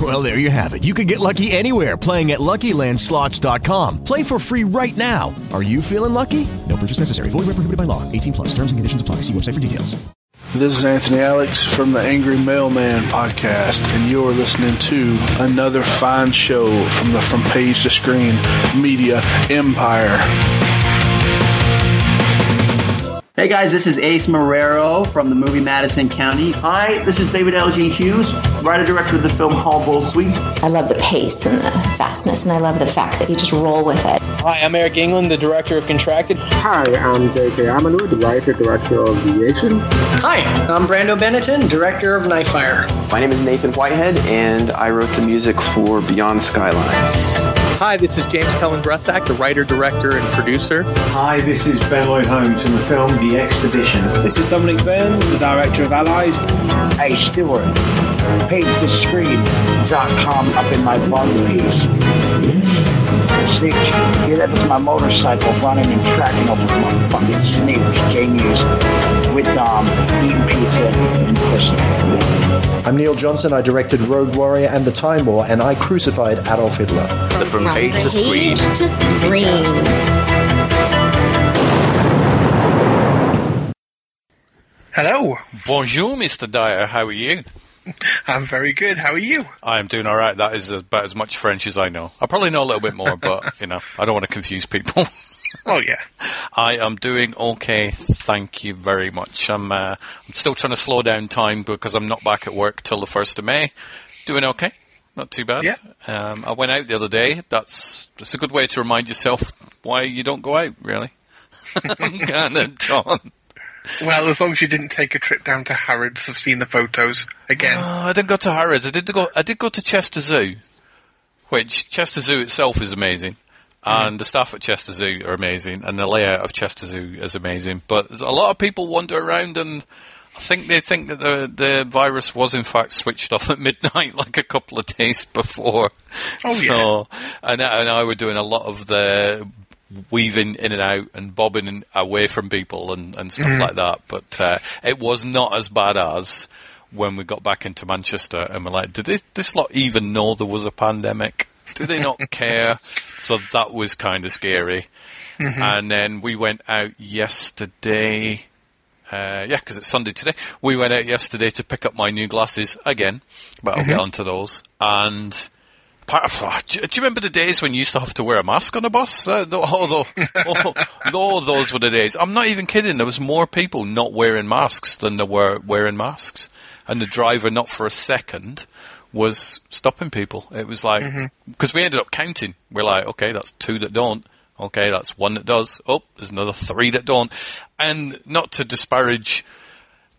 Well, there you have it. You can get lucky anywhere, playing at LuckyLandSlots.com. Play for free right now. Are you feeling lucky? No purchase necessary. Void where prohibited by law. 18 plus. Terms and conditions apply. See website for details. This is Anthony Alex from the Angry Mailman Podcast, and you're listening to another fine show from the From Page to Screen Media Empire. Hey guys, this is Ace Marrero from the movie Madison County. Hi, this is David L.G. Hughes, writer-director of the film Hallboy Suites. I love the pace and the fastness, and I love the fact that you just roll with it. Hi, I'm Eric England, the director of Contracted. Hi, I'm JK Amanu, the writer-director of Deviation. Hi, I'm Brando Benetton, director of Nightfire. My name is Nathan Whitehead, and I wrote the music for Beyond Skyline. Hi, this is James Kellen Brusak, the writer, director, and producer. Hi, this is Ben Lloyd Holmes from the film The Expedition. This is Dominic Burns, the director of Allies. Hey, Stewart, PageToScreen.com up in my bum piece. Sneak, get up to my motorcycle running and tracking off with my fucking sneakers, J-News, with Dom, eating pizza, and pushing. I'm Neil Johnson. I directed Rogue Warrior and The Time War, and I crucified Adolf Hitler. The From Page to Screen. Hello. Bonjour, Mr. Dyer. How are you? I'm very good. How are you? I'm doing all right. That is about as much French as I know. I probably know a little bit more, but, you know, I don't want to confuse people. Oh, yeah. I am doing okay, thank you very much. I'm still trying to slow down time because I'm not back at work till the 1st of May. Doing okay, not too bad. Yeah. I went out the other day. That's a good way to remind yourself why you don't go out, really. Well, as long as you didn't take a trip down to Harrods, I've seen the photos again. No, I didn't go to Harrods. I did go to Chester Zoo, which Chester Zoo itself is amazing. And the staff at Chester Zoo are amazing, and the layout of Chester Zoo is amazing. But a lot of people wander around, and I think they think that the virus was, in fact, switched off at midnight, like a couple of days before. Oh, so, yeah. And I were doing a lot of the weaving in and out and bobbing away from people and stuff like that. But it was not as bad as when we got back into Manchester, and we're like, did this lot even know there was a pandemic? Do they not care? So that was kind of scary. Mm-hmm. And then we went out yesterday. Because it's Sunday today. We went out yesterday to pick up my new glasses again, but I'll get onto those. And do you remember the days when you used to have to wear a mask on a bus? Those were the days. I'm not even kidding. There was more people not wearing masks than there were wearing masks. And the driver, not for a second, was stopping people. It was like, because we ended up counting. We're like, okay, that's two that don't. Okay, that's one that does. Oh, there's another three that don't. And not to disparage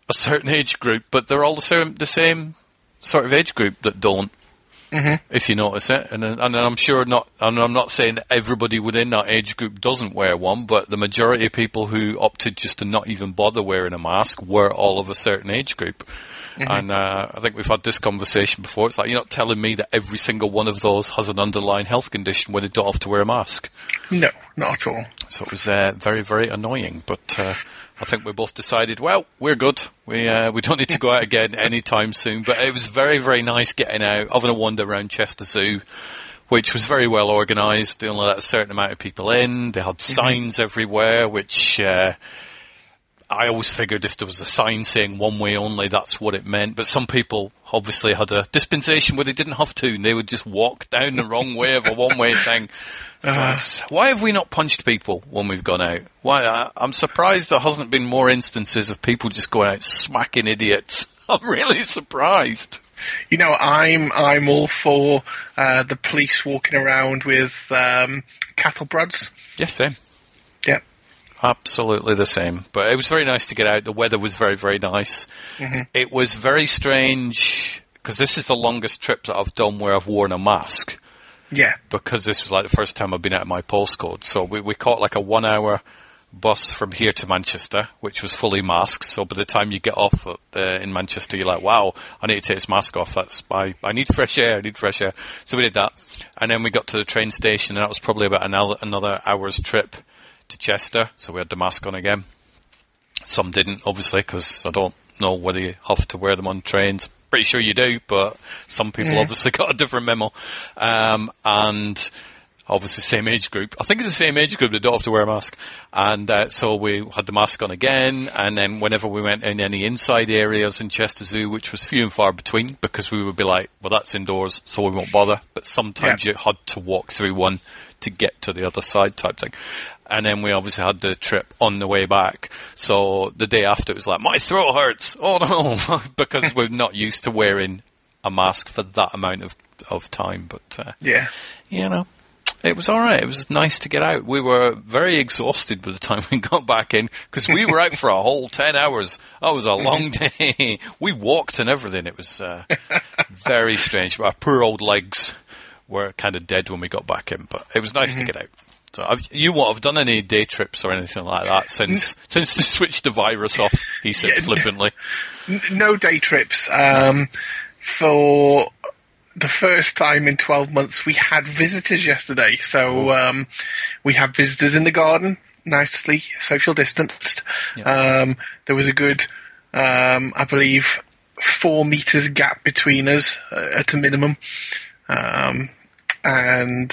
a certain age group, but they're all the same sort of age group that don't, if you notice it. And I'm sure not, and I'm not saying that everybody within that age group doesn't wear one, but the majority of people who opted just to not even bother wearing a mask were all of a certain age group. And I think we've had this conversation before. It's like, you're not telling me that every single one of those has an underlying health condition where they don't have to wear a mask. No, not at all. So it was very, very annoying. But I think we both decided, well, we're good. We don't need to go out again anytime soon. But it was very, very nice getting out, having a wander around Chester Zoo, which was very well organised. They only let a certain amount of people in. They had signs everywhere, which... I always figured if there was a sign saying one way only, that's what it meant. But some people obviously had a dispensation where they didn't have to, and they would just walk down the wrong way of a one-way thing. So why have we not punched people when we've gone out? Why? I'm surprised there hasn't been more instances of people just going out smacking idiots. I'm really surprised. You know, I'm all for the police walking around with cattle prods. Yes, same. Yeah. Absolutely the same. But it was very nice to get out. The weather was very, very nice. It was very strange because this is the longest trip that I've done where I've worn a mask. Yeah. Because this was like the first time I've been out of my postcode. So we caught like a 1 hour bus from here to Manchester, which was fully masked. So by the time you get off in Manchester, you're like, wow, I need to take this mask off. I need fresh air. So we did that. And then we got to the train station, and that was probably about another hour's trip to Chester. So we had the mask on again. Some didn't, obviously, because I don't know whether you have to wear them on trains. Pretty sure you do, but some people obviously got a different memo. And obviously same age group. I think it's the same age group that don't have to wear a mask. And so we had the mask on again. And then whenever we went in any inside areas in Chester Zoo, which was few and far between, because we would be like, well, that's indoors, so we won't bother. But sometimes you had to walk through one to get to the other side type thing. And then we obviously had the trip on the way back. So the day after, it was like, my throat hurts. Oh, no, because we're not used to wearing a mask for that amount of time. But, you know. It was all right. It was nice to get out. We were very exhausted by the time we got back in because we were out for a whole 10 hours. That was a long day. We walked and everything. It was very strange. Our poor old legs were kind of dead when we got back in, but it was nice to get out. So you won't have done any day trips or anything like that since they switched the virus off, he said flippantly. No day trips. For the first time in 12 months, we had visitors yesterday. So we had visitors in the garden, nicely social distanced. Yeah. There was a good, I believe, 4 meters gap between us at a minimum. And,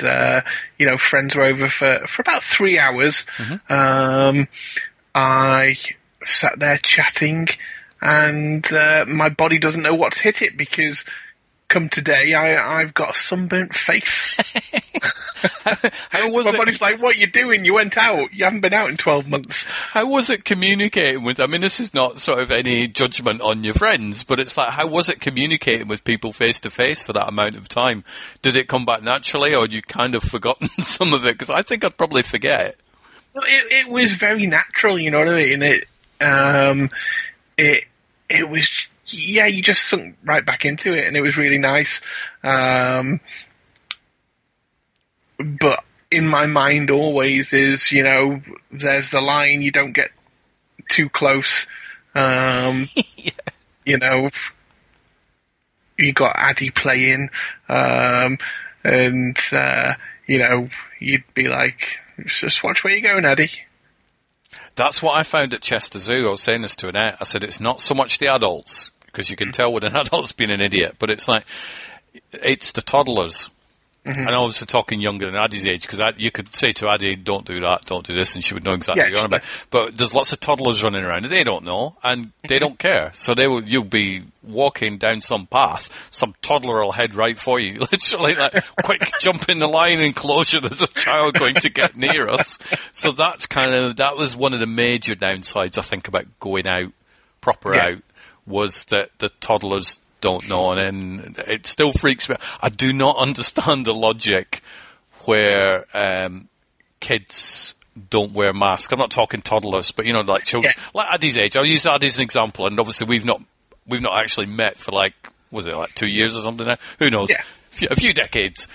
you know, friends were over for about 3 hours. Mm-hmm. I sat there chatting and my body doesn't know what's hit it because come today, I've got a sunburnt face. How was my body's like, what are you doing? You went out. You haven't been out in 12 months. How was it communicating with... I mean, this is not sort of any judgment on your friends, but it's like, how was it communicating with people face-to-face for that amount of time? Did it come back naturally, or had you kind of forgotten some of it? Because I think I'd probably forget. Well, it was very natural, you know what I mean? It was... Yeah, you just sunk right back into it, and it was really nice. But in my mind always is, you know, there's the line, you don't get too close. You know, you got Addy playing, and, you know, you'd be like, just watch where you're going, Addy. That's what I found at Chester Zoo. I was saying this to Annette. I said, it's not so much the adults, because you can tell when an adult's been an idiot, but it's like, it's the toddlers. Mm-hmm. And I was talking younger than Addie's age, because you could say to Addie, don't do that, don't do this, and she would know exactly what you're on about. But there's lots of toddlers running around, and they don't know, and they don't care. So you'll be walking down some path, some toddler will head right for you, literally like, quick, jump in the line enclosure, there's a child going to get near us. So that was one of the major downsides, I think, about going out, out, was that the toddlers don't know, and it still freaks me out. I do not understand the logic where kids don't wear masks. I'm not talking toddlers, but you know, like children, like Addie's age. I'll use Addie as an example, and obviously we've not actually met for like 2 years or something now? Who knows? Yeah. A few decades.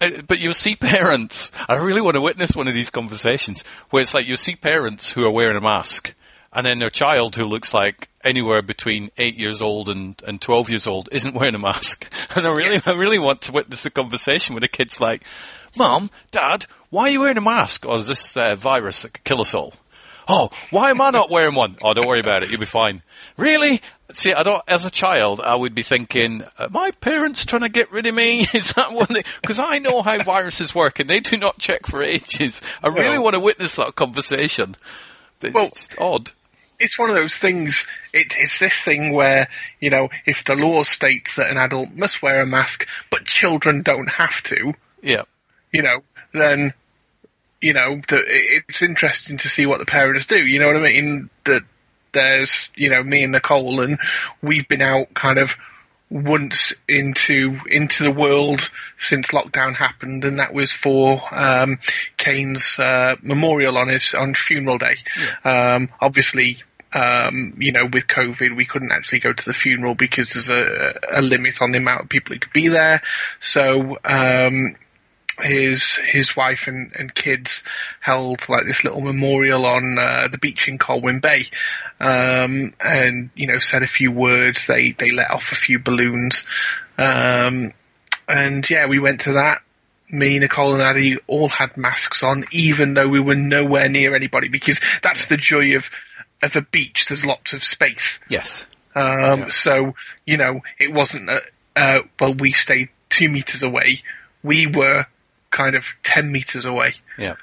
But you'll see parents. I really want to witness one of these conversations where it's like you'll see parents who are wearing a mask, and then their child, who looks like anywhere between 8 years old and 12 years old, isn't wearing a mask. And I really want to witness a conversation where the kid's like, Mom, Dad, why are you wearing a mask? Or is this virus that could kill us all? Oh, why am I not wearing one? Oh, don't worry about it. You'll be fine. Really? See, as a child, I would be thinking, are my parents trying to get rid of me? Is that one thing? Because I know how viruses work, and they do not check for ages. I really want to witness that conversation. It's odd. It's one of those things, it's this thing where, you know, if the law states that an adult must wear a mask, but children don't have to, you know, then, you know, it's interesting to see what the parents do, you know what I mean? That there's, you know, me and Nicole, and we've been out kind of once into the world since lockdown happened, and that was for Kane's memorial on funeral day. Yeah. Obviously, you know, with COVID, we couldn't actually go to the funeral because there's a limit on the amount of people who could be there. So his wife and kids held like this little memorial on the beach in Colwyn Bay, and said a few words. They let off a few balloons, and yeah, we went to that. Me, Nicole and Addy all had masks on, even though we were nowhere near anybody, because that's the joy of a beach. There's lots of space. Yes. Yeah. So, it wasn't well, we stayed 2 meters away. We were kind of 10 meters away. Yeah.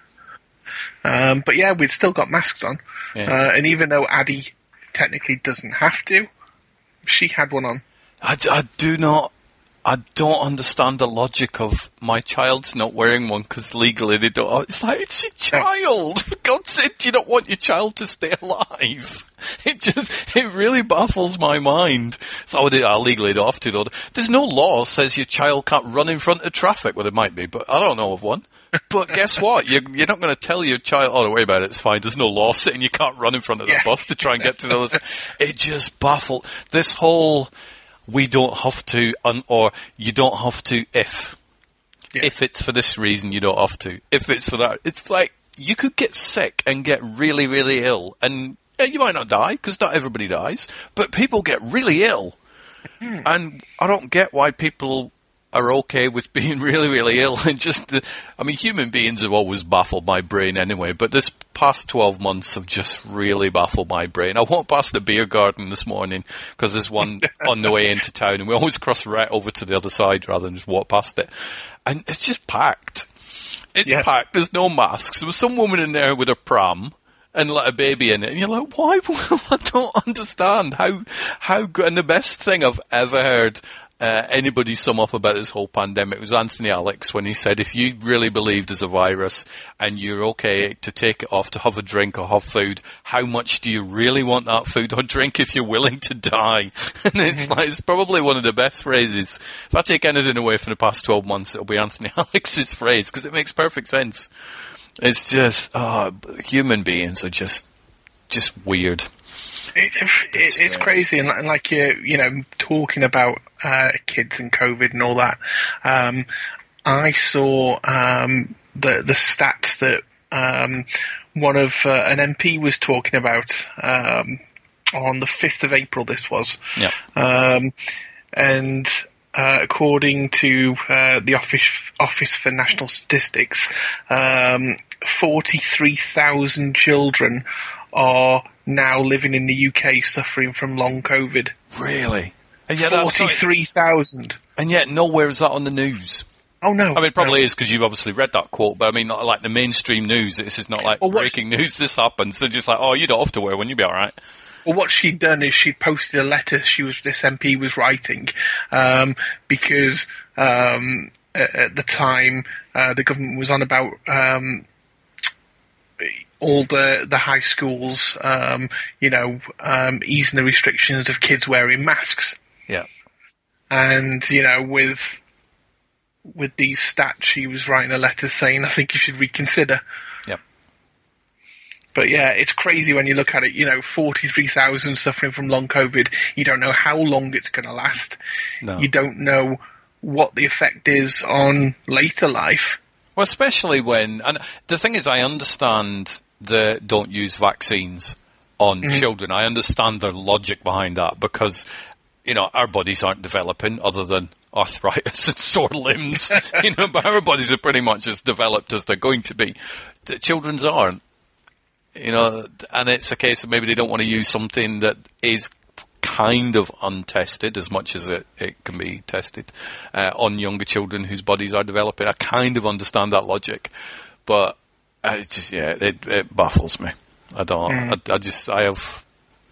But yeah, we'd still got masks on. Yeah. And even though Addy technically doesn't have to, she had one on. I don't understand the logic of my child's not wearing one because legally they don't. It's like, it's your child. For God's sake, you don't want your child to stay alive. It really baffles my mind. So I legally don't have to, though. There's no law that says your child can't run in front of traffic. Well, it might be, but I don't know of one. But guess what? You're not going to tell your child, oh, don't worry about it, it's fine, there's no law saying you can't run in front of that bus to try and get to the other side. It just baffled. This whole... we don't have to, or you don't have to if. Yeah. If it's for this reason, you don't have to. If it's for that. It's like, you could get sick and get really, really ill. And you might not die, because not everybody dies, but people get really ill. Mm. And I don't get why people are okay with being really, really ill. And just, human beings have always baffled my brain anyway, but this past 12 months have just really baffled my brain. I walked past the beer garden this morning because there's one on the way into town, and we always cross right over to the other side rather than just walk past it. And it's just packed. It's packed. There's no masks. There was some woman in there with a pram and let a baby in it. And you're like, why? I don't understand how good. And the best thing I've ever heard anybody sum up about this whole pandemic was Anthony Alex, when he said, if you really believe there's a virus and you're okay to take it off to have a drink or have food, how much do you really want that food or drink if you're willing to die? And it's like, it's probably one of the best phrases. If I take anything away from the past 12 months, it'll be Anthony Alex's phrase, because it makes perfect sense. It's just, human beings are just weird. It's crazy, and like you're talking about kids and COVID and all that. I saw the stats that one of an MP was talking about on the 5th of April. This was, and according to the Office for National Statistics, 43,000 children are now living in the UK suffering from long COVID. Really? 43,000. And yet nowhere is that on the news. Oh, no. I mean, it probably is, because you've obviously read that quote, but I mean, not like the mainstream news. This is not like breaking news, this happens. They're just like, oh, you don't have to wear one, you'll be all right. Well, what she'd done is she posted a letter this MP was writing, because at the time the government was on about... all the high schools, easing the restrictions of kids wearing masks. Yeah. And, with these stats, she was writing a letter saying, I think you should reconsider. Yeah. But yeah, it's crazy when you look at it, 43,000 suffering from long COVID. You don't know how long it's going to last. No. You don't know what the effect is on later life. Well, especially when, and the thing is, I understand the don't use vaccines on children. I understand the logic behind that, because, our bodies aren't developing other than arthritis and sore limbs, but our bodies are pretty much as developed as they're going to be. The children's aren't, and it's a case of maybe they don't want to use something that is kind of untested, as much as it can be tested, on younger children whose bodies are developing. I kind of understand that logic, but it just, it baffles me. I don't, I have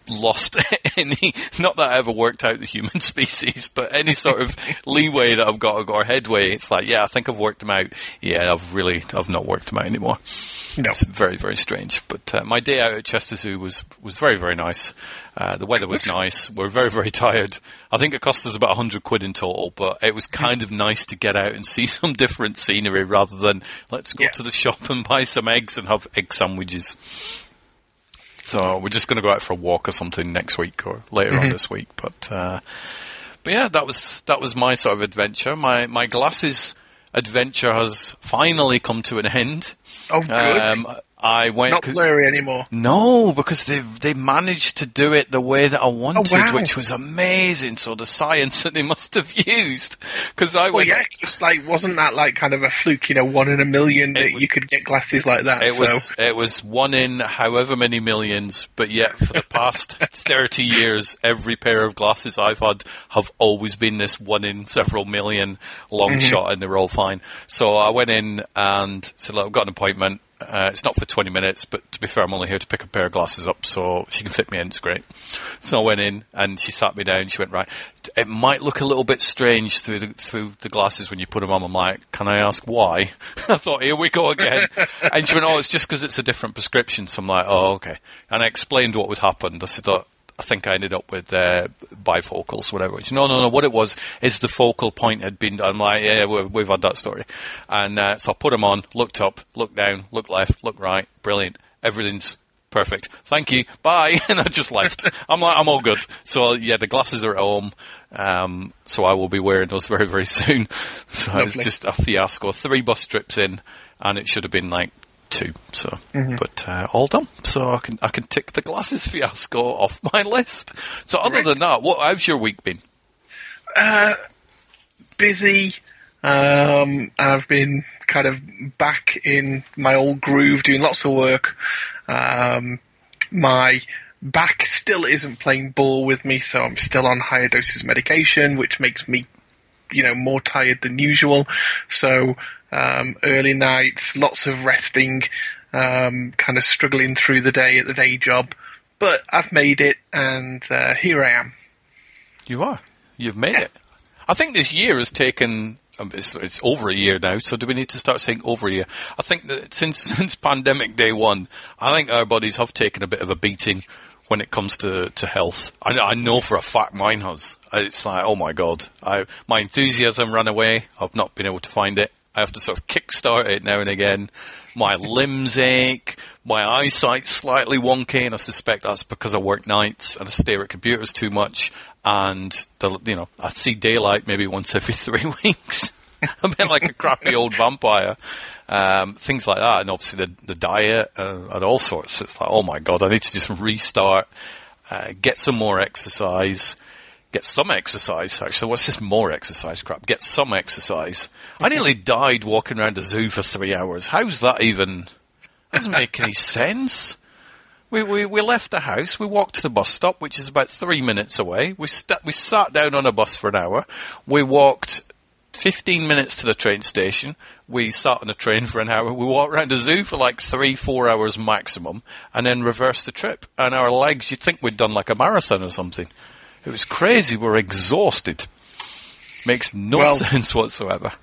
lost any, not that I ever worked out the human species, but any sort of leeway that I've got, or headway. It's like, I think I've worked them out. Yeah, I've not worked them out anymore. No. It's very, very strange. But my day out at Chester Zoo was very, very nice. The weather was nice. We're very, very tired. I think it cost us about 100 quid in total, but it was kind of nice to get out and see some different scenery rather than let's go to the shop and buy some eggs and have egg sandwiches. So we're just going to go out for a walk or something next week or later on this week. But yeah, that was my sort of adventure. My glasses... adventure has finally come to an end. Oh, good. I went not blurry anymore. No, because they managed to do it the way that I wanted, which was amazing. So the science that they must have used, because I went. Well, yeah, just like wasn't that like kind of a fluke, you know, 1 in a million that you could get glasses like that? It was 1 in however many millions, but yet for the past 30 years, every pair of glasses I've had have always been this 1 in several million long shot, and they're all fine. So I went in and said, "Look, I've got an appointment." It's not for 20 minutes, but to be fair, I'm only here to pick a pair of glasses up, so if she can fit me in, it's great. So I went in, and she sat me down. She went, right, it might look a little bit strange through the glasses when you put them on. I'm like, can I ask why? I thought, here we go again. And she went, oh, it's just because it's a different prescription. So I'm like, oh, okay. And I explained what would happen. I said, oh, I think I ended up with bifocals, whatever. She, no. What it was is the focal point had been. I'm like, yeah, we've had that story. And so I put them on, looked up, looked down, looked left, looked right. Brilliant. Everything's perfect. Thank you. Bye. And I just left. I'm like, I'm all good. So, yeah, the glasses are at home. So I will be wearing those very, very soon. So Lovely. It's just a fiasco. 3 bus trips in, and it should have been like 2, so but all done, so I can tick the glasses fiasco off my list. So other than that, how's your week been? Busy. I've been kind of back in my old groove, doing lots of work. My back still isn't playing ball with me, so I'm still on higher doses of medication, which makes me, you know, more tired than usual. So early nights, lots of resting, kind of struggling through the day at the day job, but I've made it, and here I am. You've made it. I think this year has taken, it's over a year now, so do we need to start saying over a year? I think that since pandemic day one, I think our bodies have taken a bit of a beating when it comes to health. I know for a fact mine has. It's like, oh my God, my enthusiasm ran away. I've not been able to find it. I have to sort of kickstart it now and again. My limbs ache, my eyesight's slightly wonky, and I suspect that's because I work nights and I stare at computers too much, and I see daylight maybe once every 3 weeks. I'm like a crappy old vampire. Things like that, and obviously the diet and all sorts. It's like, oh my God, I need to just restart, get some exercise, actually. What's this more exercise crap? Get some exercise. I nearly died walking around the zoo for 3 hours. How's that even? Doesn't make any sense. We left the house. We walked to the bus stop, which is about 3 minutes away. We sat down on a bus for an hour. We walked 15 minutes to the train station. We sat on the train for an hour. We walked around the zoo for like 3-4 hours maximum, and then reversed the trip. And our legs, you'd think we'd done like a marathon or something. It was crazy. We're exhausted. Makes no sense whatsoever.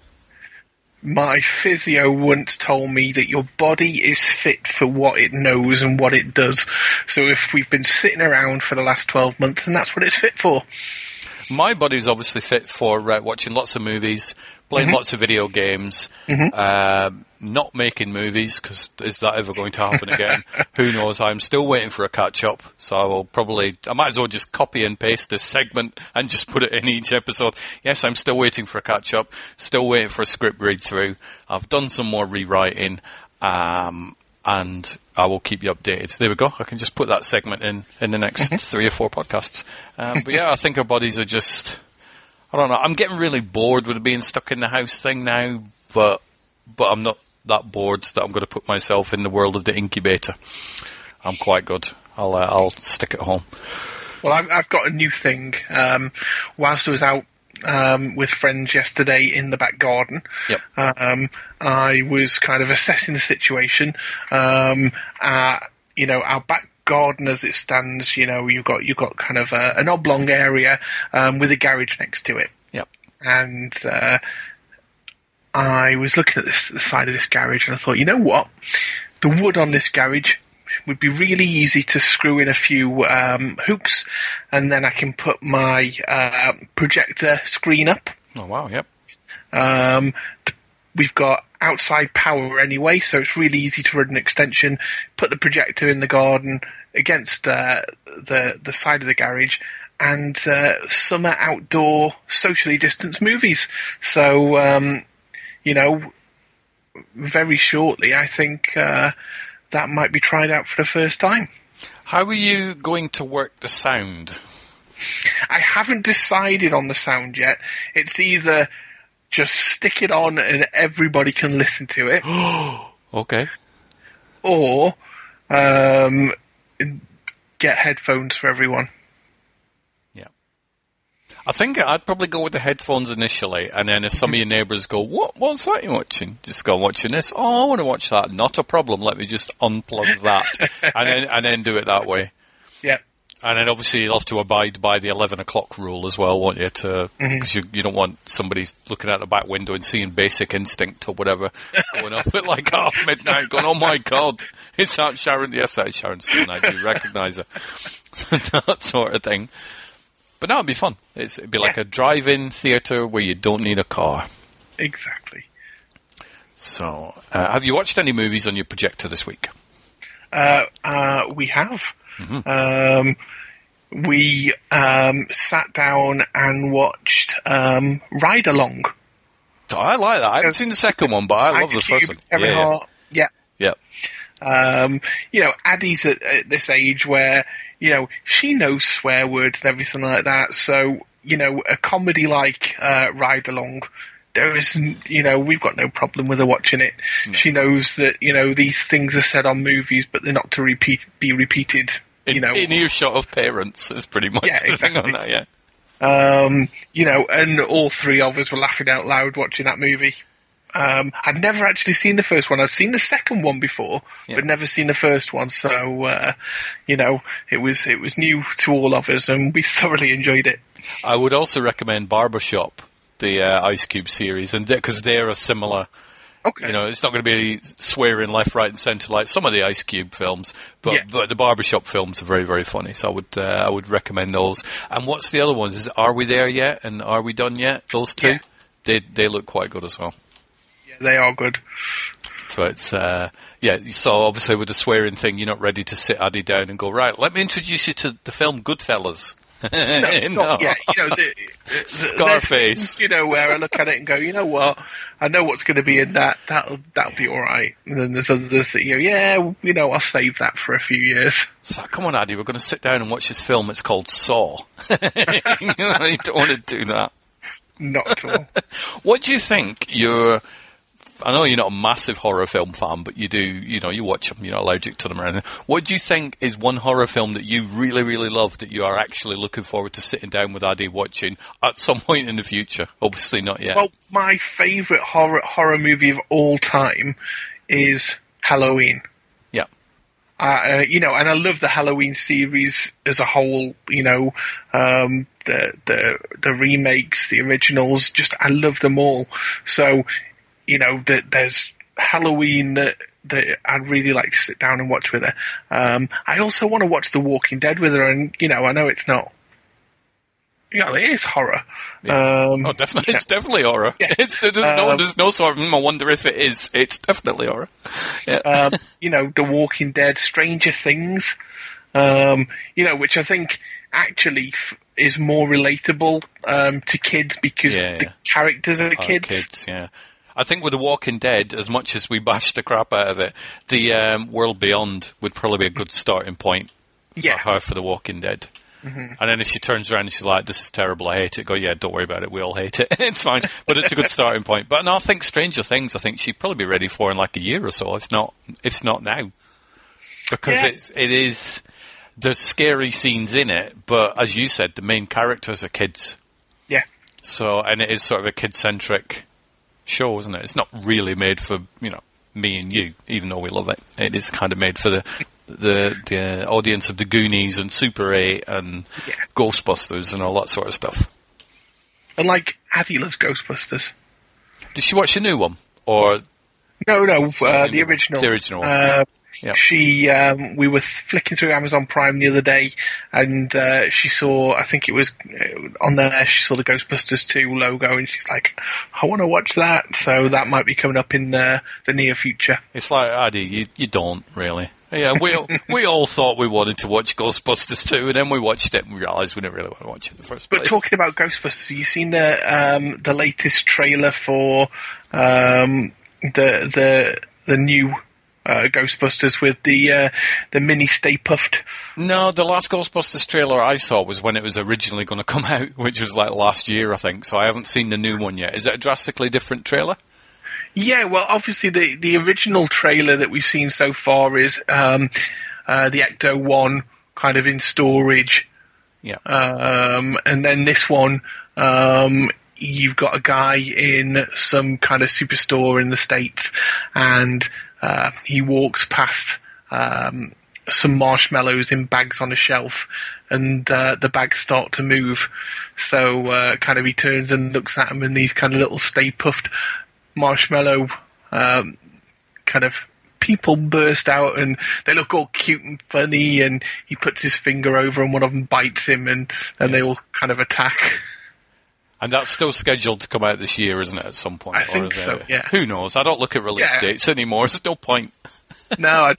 My physio once told me that your body is fit for what it knows and what it does. So if we've been sitting around for the last 12 months, then that's what it's fit for. My body's obviously fit for watching lots of movies, playing lots of video games, not making movies, because is that ever going to happen again? Who knows? I'm still waiting for a catch-up, so I might as well just copy and paste this segment and just put it in each episode. Yes, I'm still waiting for a catch-up, still waiting for a script read-through. I've done some more rewriting, and I will keep you updated. There we go. I can just put that segment in the next 3 or 4 podcasts. But yeah, I think our bodies are just, I don't know. I'm getting really bored with being stuck in the house thing now, but I'm not that bored that I'm going to put myself in the world of the incubator. I'm quite good. I'll stick at home. Well, I've got a new thing. Whilst I was out with friends yesterday in the back garden, yep. I was kind of assessing the situation. Our back garden as it stands, you've got kind of an oblong area with a garage next to it. Yep. And I was looking at the side of this garage, and I thought, you know what? The wood on this garage would be really easy to screw in a few hooks, and then I can put my projector screen up. Oh, wow, yep. We've got outside power anyway, so it's really easy to run an extension, put the projector in the garden against the side of the garage, and summer outdoor socially distanced movies. So you know, very shortly, I think that might be tried out for the first time. How are you going to work the sound? I haven't decided on the sound yet. It's either just stick it on and everybody can listen to it. Okay. Or get headphones for everyone. Yeah. I think I'd probably go with the headphones initially, and then if some of your neighbours go, what's that you're watching? Just go watching this. Oh, I want to watch that. Not a problem. Let me just unplug that and then do it that way. Yeah. And then obviously you'll have to abide by the 11 o'clock rule as well, won't you? Because you don't want somebody looking out the back window and seeing Basic Instinct or whatever going off at like half midnight going, oh my God, it's Aunt Sharon. Yes, Aunt Sharon's the night. You recognise her. That sort of thing. But no, it'd be fun. It'd be like a drive-in theatre where you don't need a car. Exactly. So, have you watched any movies on your projector this week? We have. Mm-hmm. We sat down and watched Ride Along. I like that. I haven't seen the second one, but I love the first one. You know, Addie's at this age where, you know, she knows swear words and everything like that. So, you know, a comedy like Ride Along, there isn't, you know, we've got no problem with her watching it. No. She knows that, you know, these things are said on movies, but they're not to be repeated. You know, in earshot of parents is pretty much the thing on that. Yeah. You know, and all three of us were laughing out loud watching that movie. I'd never actually seen the first one. I've seen the second one before, but never seen the first one. So, you know, it was new to all of us, and we thoroughly enjoyed it. I would also recommend Barbershop, the Ice Cube series, and because they're a similar, you know, it's not going to be swearing left, right, and centre like some of the Ice Cube films, but the Barbershop films are very, very funny. So I would recommend those. And what's the other ones? Is Are We There Yet? And Are We Done Yet? Those two, they look quite good as well. Yeah, they are good. But so obviously with the swearing thing, you're not ready to sit Addy down and go, right, let me introduce you to the film Goodfellas. No. You know, Scarface. Things, you know, where I look at it and go, you know what? I know what's going to be in that. That'll be all right. And then there's others that you go, yeah, you know, I'll save that for a few years. So come on, Addy, we're going to sit down and watch this film. It's called Saw. You don't want to do that. Not at all. What do you think? I know you're not a massive horror film fan, but you do, you know, you watch them, you're not allergic to them or anything. What do you think is one horror film that you really, really love that you are actually looking forward to sitting down with Addy watching at some point in the future? Obviously not yet. Well, my favourite horror movie of all time is Halloween. Yeah. You know, and I love the Halloween series as a whole, you know, the remakes, the originals, just I love them all. So, you know, there's Halloween that I'd really like to sit down and watch with her. I also want to watch The Walking Dead with her, and, you know, I know it's not... Yeah, you know, it is horror. Yeah. Definitely. Yeah. It's definitely horror. Yeah. There's no sort of, I wonder if it is. It's definitely horror. Yeah. You know, The Walking Dead, Stranger Things, you know, which I think actually... is more relatable to kids because the characters are kids. I think with The Walking Dead, as much as we bashed the crap out of it, the World Beyond would probably be a good starting point for her for The Walking Dead. Mm-hmm. And then if she turns around and she's like, this is terrible, I hate it, go, yeah, don't worry about it, we all hate it. It's fine, but it's a good starting point. But no, I think Stranger Things, I think she'd probably be ready for in like a year or so, if not now. Because it is... There's scary scenes in it, but as you said, the main characters are kids. Yeah. So, and it is sort of a kid-centric show, isn't it? It's not really made for, you know, me and you, even though we love it. It is kind of made for the audience of the Goonies and Super 8 and Ghostbusters and all that sort of stuff. And like, Addie loves Ghostbusters. Did she watch the new one? Or No, the original. The original one. Yep. She, we were flicking through Amazon Prime the other day, and she saw, I think it was on there, she saw the Ghostbusters 2 logo, and she's like, I want to watch that. So that might be coming up in the near future. It's like, Addy, you don't really. Yeah, we all thought we wanted to watch Ghostbusters 2, and then we watched it and realised we didn't really want to watch it in the first place. But talking about Ghostbusters, have you seen the latest trailer for the new Ghostbusters with the mini Stay Puffed? No, the last Ghostbusters trailer I saw was when it was originally going to come out, which was like last year, I think. So I haven't seen the new one yet. Is it a drastically different trailer? Yeah, well, obviously the original trailer that we've seen so far is the Ecto-1 kind of in storage. Yeah. And then this one, you've got a guy in some kind of superstore in the States, and he walks past some marshmallows in bags on a shelf, and the bags start to move. So kind of he turns and looks at them, and these kind of little Stay Puffed marshmallow kind of people burst out, and they look all cute and funny, and he puts his finger over and one of them bites him, and they all kind of attack. And that's still scheduled to come out this year, isn't it, at some point? I think so, yeah. Who knows? I don't look at release dates anymore. There's no point. No,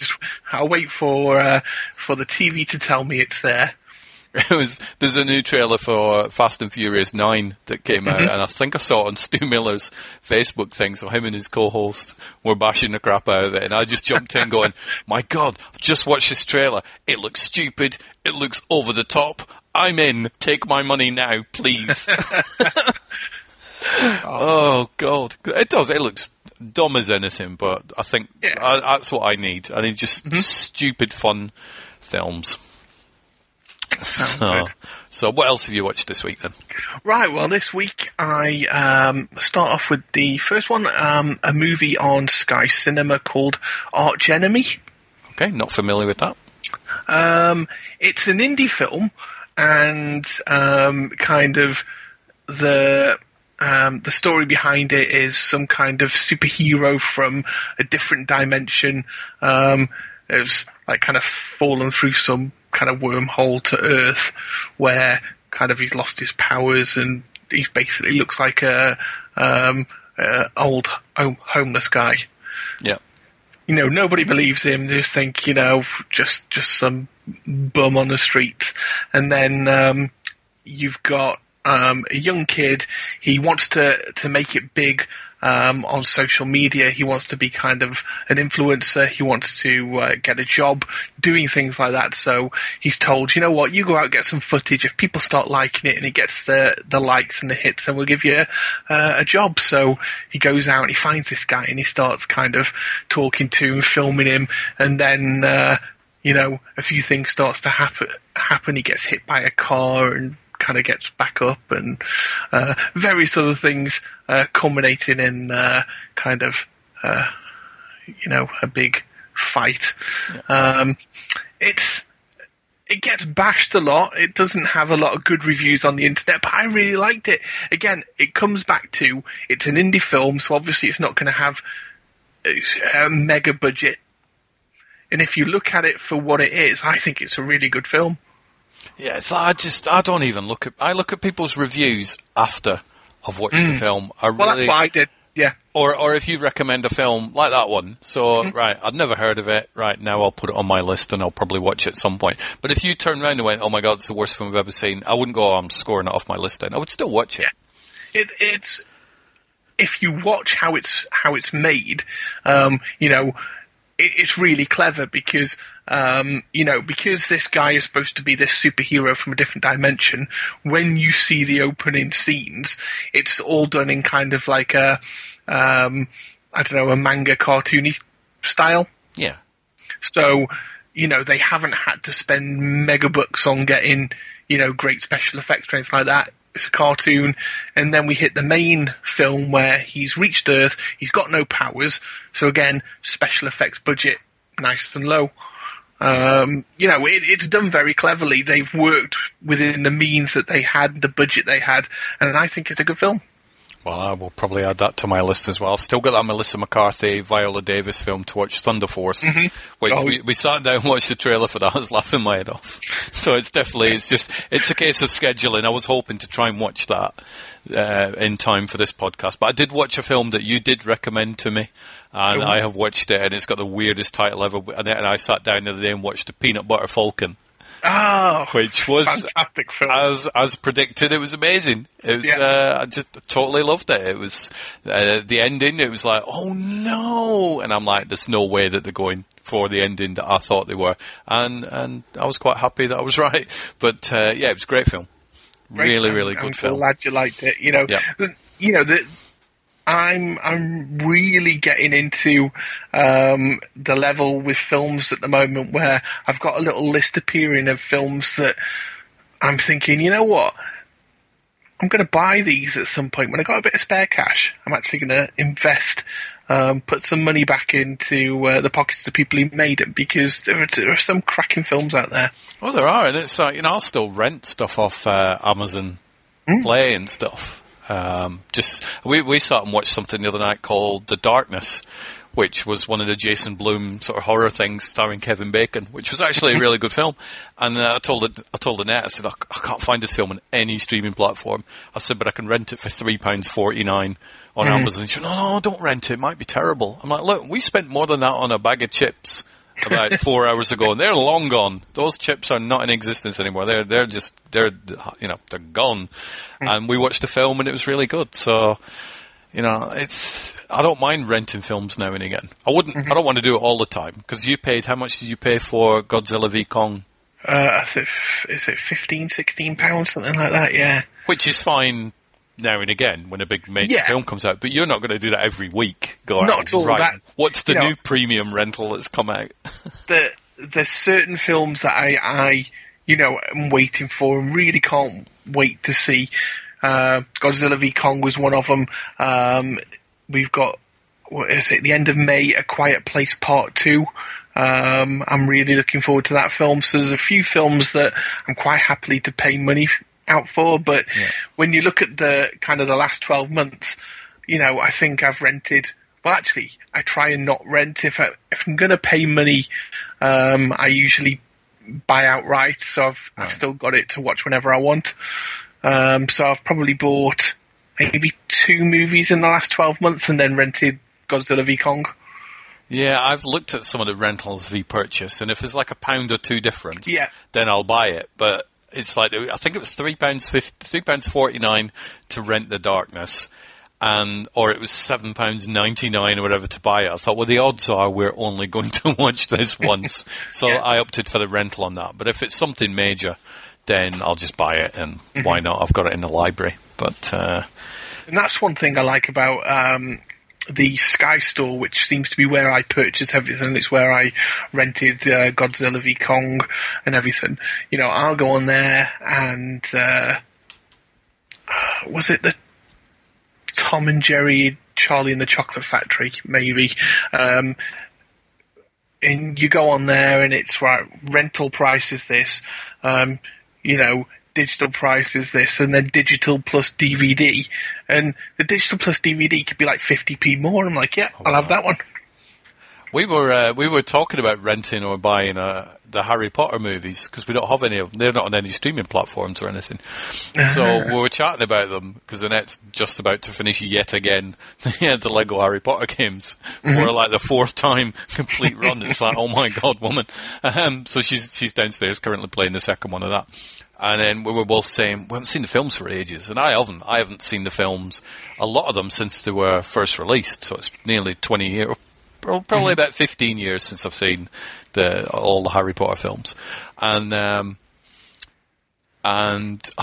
I'll wait for the TV to tell me it's there. There's a new trailer for Fast and Furious 9 that came out, and I think I saw it on Stu Miller's Facebook thing, so him and his co-host were bashing the crap out of it, and I just jumped in going, my God, I've just watched this trailer. It looks stupid. It looks over the top. I'm in. Take my money now, please. Oh, God. It does. It looks dumb as anything, but I think that's what I need. I need just stupid, fun films. So what else have you watched this week then? Right, well, this week I start off with the first one, a movie on Sky Cinema called Arch Enemy. Okay, not familiar with that. It's an indie film, and kind of the story behind it is some kind of superhero from a different dimension. It was like kind of fallen through some kind of wormhole to Earth, where kind of he's lost his powers, and he basically looks like a old homeless guy. Yeah, you know, nobody believes him. They just think, you know, just some bum on the street. And then you've got a young kid. He wants to make it big. On social media, he wants to be kind of an influencer. He wants to get a job doing things like that. So he's told, you know what, you go out, get some footage. If people start liking it and it gets the likes and the hits, then we'll give you a job. So he goes out and he finds this guy, and he starts kind of talking to him, filming him. And then, you know, a few things starts to happen. He gets hit by a car and kind of gets back up, and various other things culminating in kind of you know, a big fight. Yeah. It gets bashed a lot. It doesn't have a lot of good reviews on the internet, but I really liked it. Again, it comes back to it's an indie film, so obviously it's not going to have a mega budget. And if you look at it for what it is, I think it's a really good film. Yeah, so I don't even look at... I look at people's reviews after I've watched the film. Well, that's what I did, yeah. Or if you recommend a film like that one. So, right, I'd never heard of it. Right, now I'll put it on my list and I'll probably watch it at some point. But if you turn around and went, oh my God, it's the worst film I've ever seen, I wouldn't go, oh, I'm scoring it off my list then. I would still watch it. Yeah. It's... If you watch how it's made, you know... It's really clever because, you know, because this guy is supposed to be this superhero from a different dimension, when you see the opening scenes, it's all done in kind of like a, I don't know, a manga cartoony style. Yeah. So, you know, they haven't had to spend mega bucks on getting, you know, great special effects or anything like that. It's a cartoon, and then we hit the main film where he's reached Earth, he's got no powers, so again, special effects budget, nice and low. You know, it's done very cleverly. They've worked within the means that they had, the budget they had, and I think it's a good film. Well, I will probably add that to my list as well. I've still got that Melissa McCarthy, Viola Davis film to watch, Thunder Force, which we sat down and watched the trailer for that. I was laughing my head off. So it's definitely, it's a case of scheduling. I was hoping to try and watch that in time for this podcast. But I did watch a film that you did recommend to me, and I have watched it, and it's got the weirdest title ever. And I sat down the other day and watched The Peanut Butter Falcon. Oh, which was fantastic film. As predicted, it was amazing. It was, I just totally loved it. It was the ending. It was like, oh no, and I'm like, there's no way that they're going for the ending that I thought they were, and I was quite happy that I was right. But yeah, it was a great film. Really good film. I'm glad you liked it. You know, you know that I'm really getting into the level with films at the moment where I've got a little list appearing of films that I'm thinking, you know what, I'm going to buy these at some point. When I've got a bit of spare cash, I'm actually going to invest, put some money back into the pockets of the people who made it, because there are some cracking films out there. Well, there are, and it's like, you know, I'll still rent stuff off Amazon Play and stuff. We sat and watched something the other night called The Darkness, which was one of the Jason Blum sort of horror things starring Kevin Bacon, which was actually a really good film. And I told Annette, I said, I can't find this film on any streaming platform. I said, but I can rent it for £3.49 on Amazon. She said, no, don't rent it. It might be terrible. I'm like, look, we spent more than that on a bag of chips about 4 hours ago, and they're long gone. Those chips are not in existence anymore. They're gone. And we watched the film, and it was really good. So, you know, I don't mind renting films now and again. I don't want to do it all the time, because you paid. How much did you pay for Godzilla v Kong? I think is it £15, £16, something like that? Yeah, which is fine. Now and again, when a big major film comes out, but you're not going to do that every week. Not at all. Right. What's the new premium rental that's come out? There's certain films that I am waiting for and really can't wait to see. Godzilla v Kong was one of them. We've got, what is it? The end of May, A Quiet Place Part 2. I'm really looking forward to that film. So there's a few films that I'm quite happily to pay money out for, but when you look at the kind of the last 12 months, you know, I think I've rented, well, actually, I try and not rent. If I'm going to pay money, I usually buy outright, so I've still got it to watch whenever I want. So I've probably bought maybe 2 movies in the last 12 months and then rented Godzilla v Kong. Yeah, I've looked at some of the rentals v purchase, and if there's like £1 or £2 difference, then I'll buy it, but it's like, I think it was £3.49 to rent The Darkness, or it was £7.99 or whatever to buy it. I thought, well, the odds are we're only going to watch this once, so I opted for the rental on that. But if it's something major, then I'll just buy it, and why not? I've got it in the library. But and that's one thing I like about the Sky Store, which seems to be where I purchase everything. It's where I rented Godzilla v Kong and everything. You know, I'll go on there and was it the Tom and Jerry, Charlie and the Chocolate Factory? Maybe. And you go on there, and it's right. Rental price is this. You know, digital price is this, and then digital plus DVD, and the digital plus DVD could be like 50p more. I'm like, I'll have that one. We were talking about renting or buying the Harry Potter movies, because we don't have any of them. They're not on any streaming platforms or anything. So we were chatting about them, because Annette's just about to finish yet again the Lego Harry Potter games for like the 4th time complete run. It's like, oh my God, woman. So she's downstairs currently playing the second one of that. And then we were both saying, we haven't seen the films for ages. And I haven't seen the films, a lot of them, since they were first released. So it's nearly 20 years, probably about 15 years since I've seen all the Harry Potter films. And I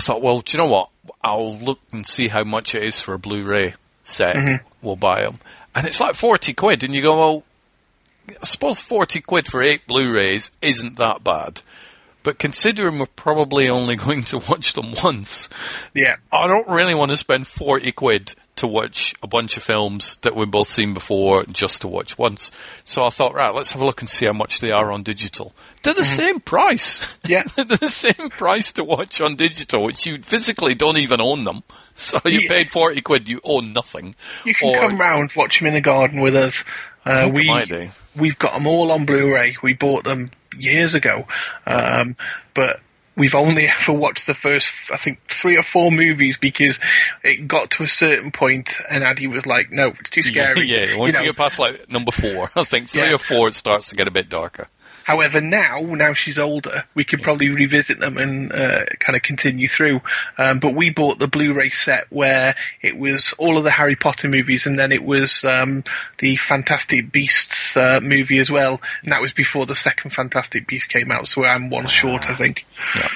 thought, well, do you know what? I'll look and see how much it is for a Blu-ray set. We'll buy them. And it's like 40 quid. And you go, well, I suppose 40 quid for 8 Blu-rays isn't that bad. But considering we're probably only going to watch them once, I don't really want to spend 40 quid to watch a bunch of films that we've both seen before just to watch once. So I thought, right, let's have a look and see how much they are on digital. They're the same price. Yeah. They're the same price to watch on digital, which you physically don't even own them. So you paid 40 quid, you own nothing. You can come round, watch them in the garden with us. We've got them all on Blu-ray. We bought them years ago. But we've only ever watched the first, I think, 3 or 4 movies because it got to a certain point and Addy was like, no, it's too scary. Yeah. Once you get past like number 4, I think 3 or 4, it starts to get a bit darker. However, now she's older, we could probably revisit them and kind of continue through. But we bought the Blu-ray set where it was all of the Harry Potter movies, and then it was the Fantastic Beasts movie as well. And that was before the second Fantastic Beast came out, so I'm one short, I think. Yeah.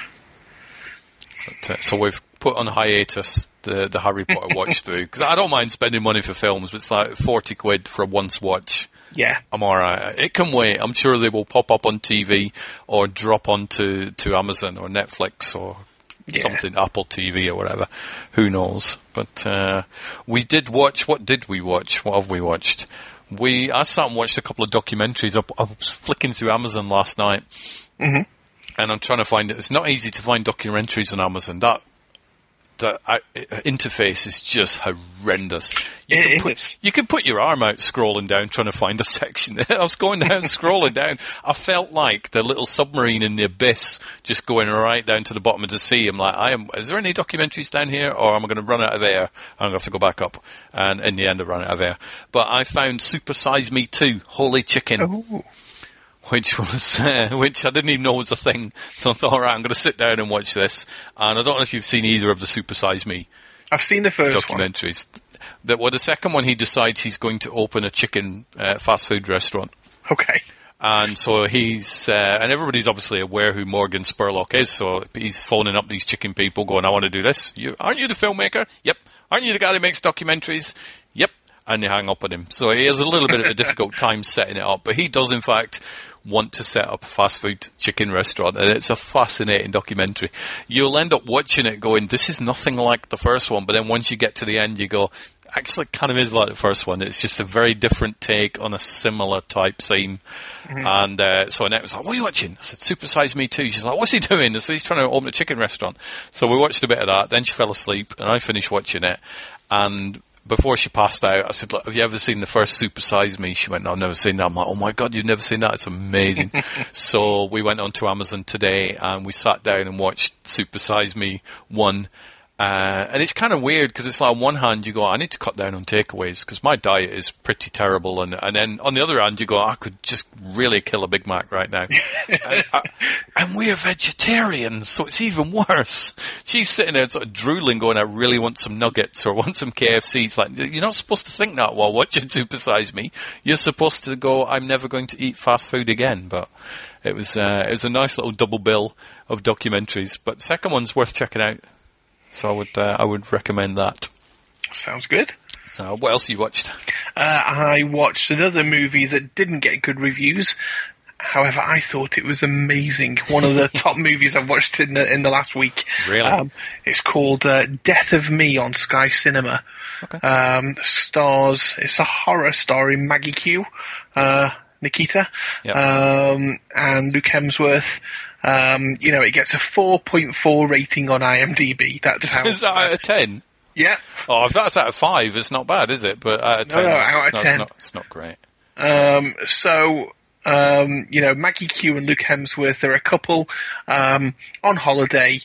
But, so we've put on hiatus the Harry Potter watch through. Because I don't mind spending money for films, but it's like 40 quid for a once watch. Yeah, I'm all right. It can wait. I'm sure they will pop up on TV or drop onto Amazon or Netflix or something, Apple TV or whatever. Who knows? But we did watch. What did we watch? What have we watched? I sat and watched a couple of documentaries. I was flicking through Amazon last night, and I'm trying to find it. It's not easy to find documentaries on Amazon. That interface is just horrendous. You can put your arm out scrolling down trying to find a section. I was going down scrolling down. I felt like the little submarine in the abyss just going right down to the bottom of the sea. I'm like, is there any documentaries down here or am I going to run out of air? I'm going to have to go back up. And in the end, I ran out of air. But I found Super Size Me 2, Holy Chicken. Oh. Which I didn't even know was a thing. So I thought, all right, I'm going to sit down and watch this. And I don't know if you've seen either of the Super Size Me. I've seen the first documentaries. The second one, he decides he's going to open a chicken fast food restaurant. Okay. And so he's, and everybody's obviously aware who Morgan Spurlock is. So he's phoning up these chicken people, going, "I want to do this." Aren't you the filmmaker? Yep. Aren't you the guy that makes documentaries? Yep. And they hang up on him. So he has a little bit of a difficult time setting it up, but he does in fact want to set up a fast food chicken restaurant, and it's a fascinating documentary. You'll end up watching it going, this is nothing like the first one, but then once you get to the end you go, actually it kind of is like the first one. It's just a very different take on a similar type theme. And so Annette was like, what are you watching? I said, Super Size Me Too. She's like, what's he doing? I said, he's trying to open a chicken restaurant. So we watched a bit of that, then she fell asleep and I finished watching it, and before she passed out, I said, look, have you ever seen the first Super Size Me? She went, no, I've never seen that. I'm like, oh my God, you've never seen that? It's amazing. So we went onto Amazon today and we sat down and watched Super Size Me 1. And it's kind of weird because it's like on one hand you go, I need to cut down on takeaways because my diet is pretty terrible. And then on the other hand you go, I could just really kill a Big Mac right now. And we're vegetarians, so it's even worse. She's sitting there sort of drooling going, I really want some nuggets or want some KFC. It's like, you're not supposed to think that while watching Super Size Me. You're supposed to go, I'm never going to eat fast food again. But it was a nice little double bill of documentaries. But the second one's worth checking out. So I would recommend that. Sounds good. So what else have you watched? I watched another movie that didn't get good reviews. However, I thought it was amazing. One of the top movies I've watched in the last week. Really? It's called Death of Me on Sky Cinema. Okay. Stars. It's a horror starring Maggie Q, Nikita, and Luke Hemsworth. It gets a 4.4 rating on IMDb. That's how. Is that out of 10? Yeah. Oh, if that's out of 5, it's not bad, is it? But out of 10, it's not great. Maggie Q and Luke Hemsworth are a couple on holiday,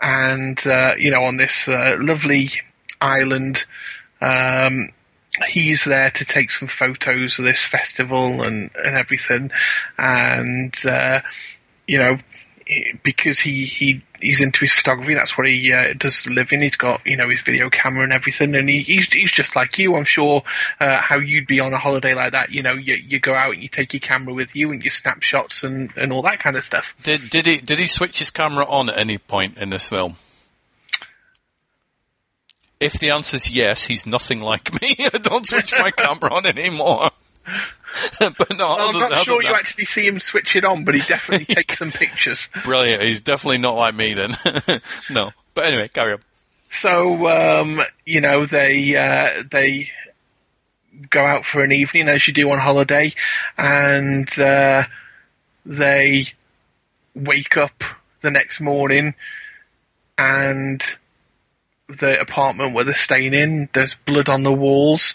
and on this lovely island. He's there to take some photos of this festival and everything, and. Because he's into his photography, that's what he does for a living. He's got, his video camera and everything, and he's just like you, I'm sure, how you'd be on a holiday like that. You go out and you take your camera with you and your snapshots and all that kind of stuff. Did he switch his camera on at any point in this film? If the answer's yes, he's nothing like me. I don't switch my camera on anymore. But no, well, I'm not sure you actually see him switch it on, but he definitely takes some pictures. Brilliant. He's definitely not like me then. No. But anyway, carry on. So, they go out for an evening, as you do on holiday, and they wake up the next morning and the apartment where they're staying in, there's blood on the walls,